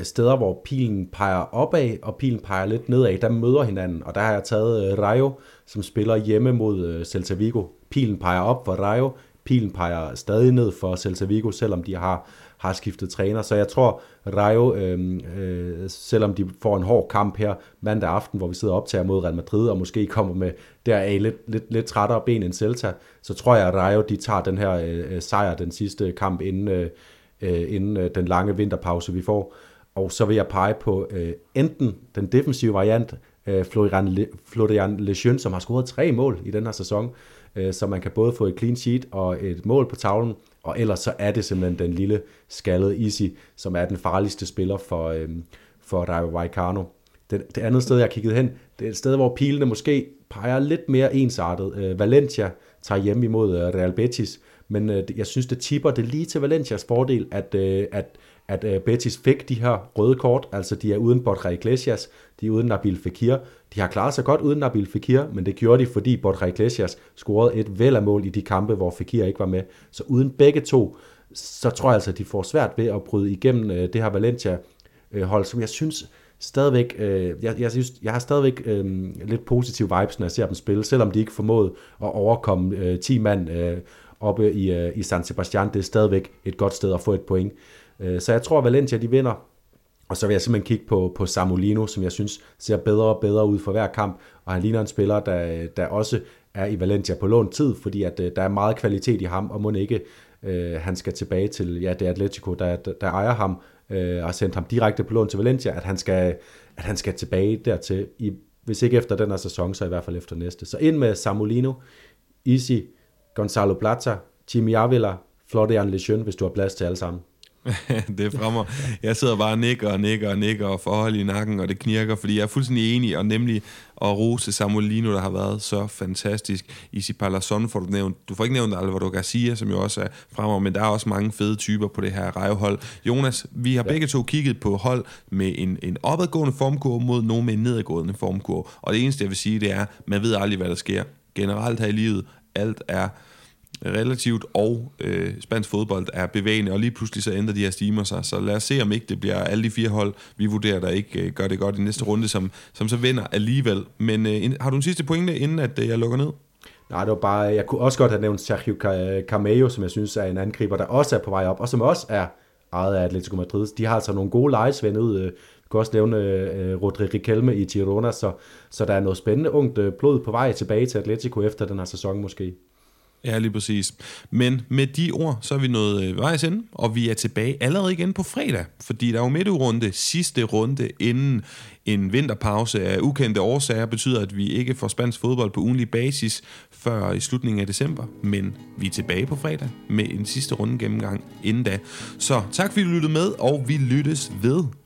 steder, hvor pilen peger opad, og pilen peger lidt nedad, der møder hinanden. Og der har jeg taget Rayo, som spiller hjemme mod Celta Vigo. Pilen peger op for Rayo, pilen peger stadig ned for Celta Vigo, selvom de har skiftet træner. Så jeg tror, Rayo, selvom de får en hård kamp her mandag aften, hvor vi sidder og optager mod Real Madrid, og måske kommer med deraf lidt trættere ben end Celta, så tror jeg, at Rayo de tager den her sejr, den sidste kamp inden den lange vinterpause, vi får. Og så vil jeg pege på enten den defensive variant, Florian Lejeune, som har scoret 3 mål i den her sæson, så man kan både få et clean sheet og et mål på tavlen, og ellers så er det simpelthen den lille skaldede Isi, som er den farligste spiller for Rayo Vallecano. Det andet sted, jeg har kigget hen, det er et sted, hvor pilene måske peger lidt mere ensartet. Valencia tager hjem imod Real Betis, men jeg synes, det tipper det lige til Valencias fordel, at Betis fik de her røde kort, altså de er uden Borja Iglesias, de er uden Nabil Fekir. De har klaret sig godt uden Nabil Fekir, men det gjorde de, fordi Borja Iglesias scorede et væld af mål i de kampe, hvor Fekir ikke var med. Så uden begge to, så tror jeg altså, at de får svært ved at bryde igennem det her Valencia-hold, som jeg synes stadigvæk, jeg har stadigvæk lidt positive vibes, når jeg ser dem spille, selvom de ikke formåede at overkomme 10 mand oppe i San Sebastian. Det er stadigvæk et godt sted at få et point. Så jeg tror, at Valencia de vinder, og så vil jeg simpelthen kigge på Samolino, som jeg synes ser bedre og bedre ud for hver kamp, og han ligner en spiller, der også er i Valencia på lånt tid, fordi at der er meget kvalitet i ham, og mon ikke han skal tilbage til, ja, det er Atletico, der ejer ham, og sendt ham direkte på lån til Valencia, at han skal tilbage dertil, hvis ikke efter den her sæson, så i hvert fald efter næste. Så ind med Samolino, Isi, Gonzalo Plata, Chimy Ávila, Florian Lejeune, hvis du har plads til alle sammen. Det fremmer. Jeg sidder bare og nikker og får hold i nakken, og det knirker, fordi jeg er fuldstændig enig, og nemlig at rose Samolino, der har været så fantastisk. Isi Palazón får du nævnt. Du får ikke nævnt Alvaro Garcia, som jo også er fremover, men der er også mange fede typer på det her Rayo-hold. Jonas, vi har begge to kigget på hold med en opadgående formkurve mod nogen med en nedadgående formkurve, og det eneste, jeg vil sige, det er, man ved aldrig, hvad der sker. Generelt her i livet, alt er relativt, og spansk fodbold er bevægende, og lige pludselig så ændrer de her stimer sig, så lad os se, om ikke det bliver alle de 4 hold, vi vurderer, der ikke gør det godt i næste runde, som så vinder alligevel. Men har du en sidste pointe, inden at jeg lukker ned? Nej, det var bare, jeg kunne også godt have nævnt Sergio Carmelo, som jeg synes er en angriber, der også er på vej op, og som også er ejet af Atletico Madrid. De har altså nogle gode lejesvende ud. Vi kan også nævne Rodri Riquelme i Girona, så der er noget spændende ungt blod på vej tilbage til Atletico efter den her sæson måske. Ja, lige præcis. Men med de ord, så er vi nået vejs ende, og vi er tilbage allerede igen på fredag, fordi der er jo midtugerunde, sidste runde inden en vinterpause af ukendte årsager, betyder, at vi ikke får spansk fodbold på ugentlig basis før i slutningen af december, men vi er tilbage på fredag med en sidste runde gennemgang inden da. Så tak fordi du lyttede med, og vi lyttes ved.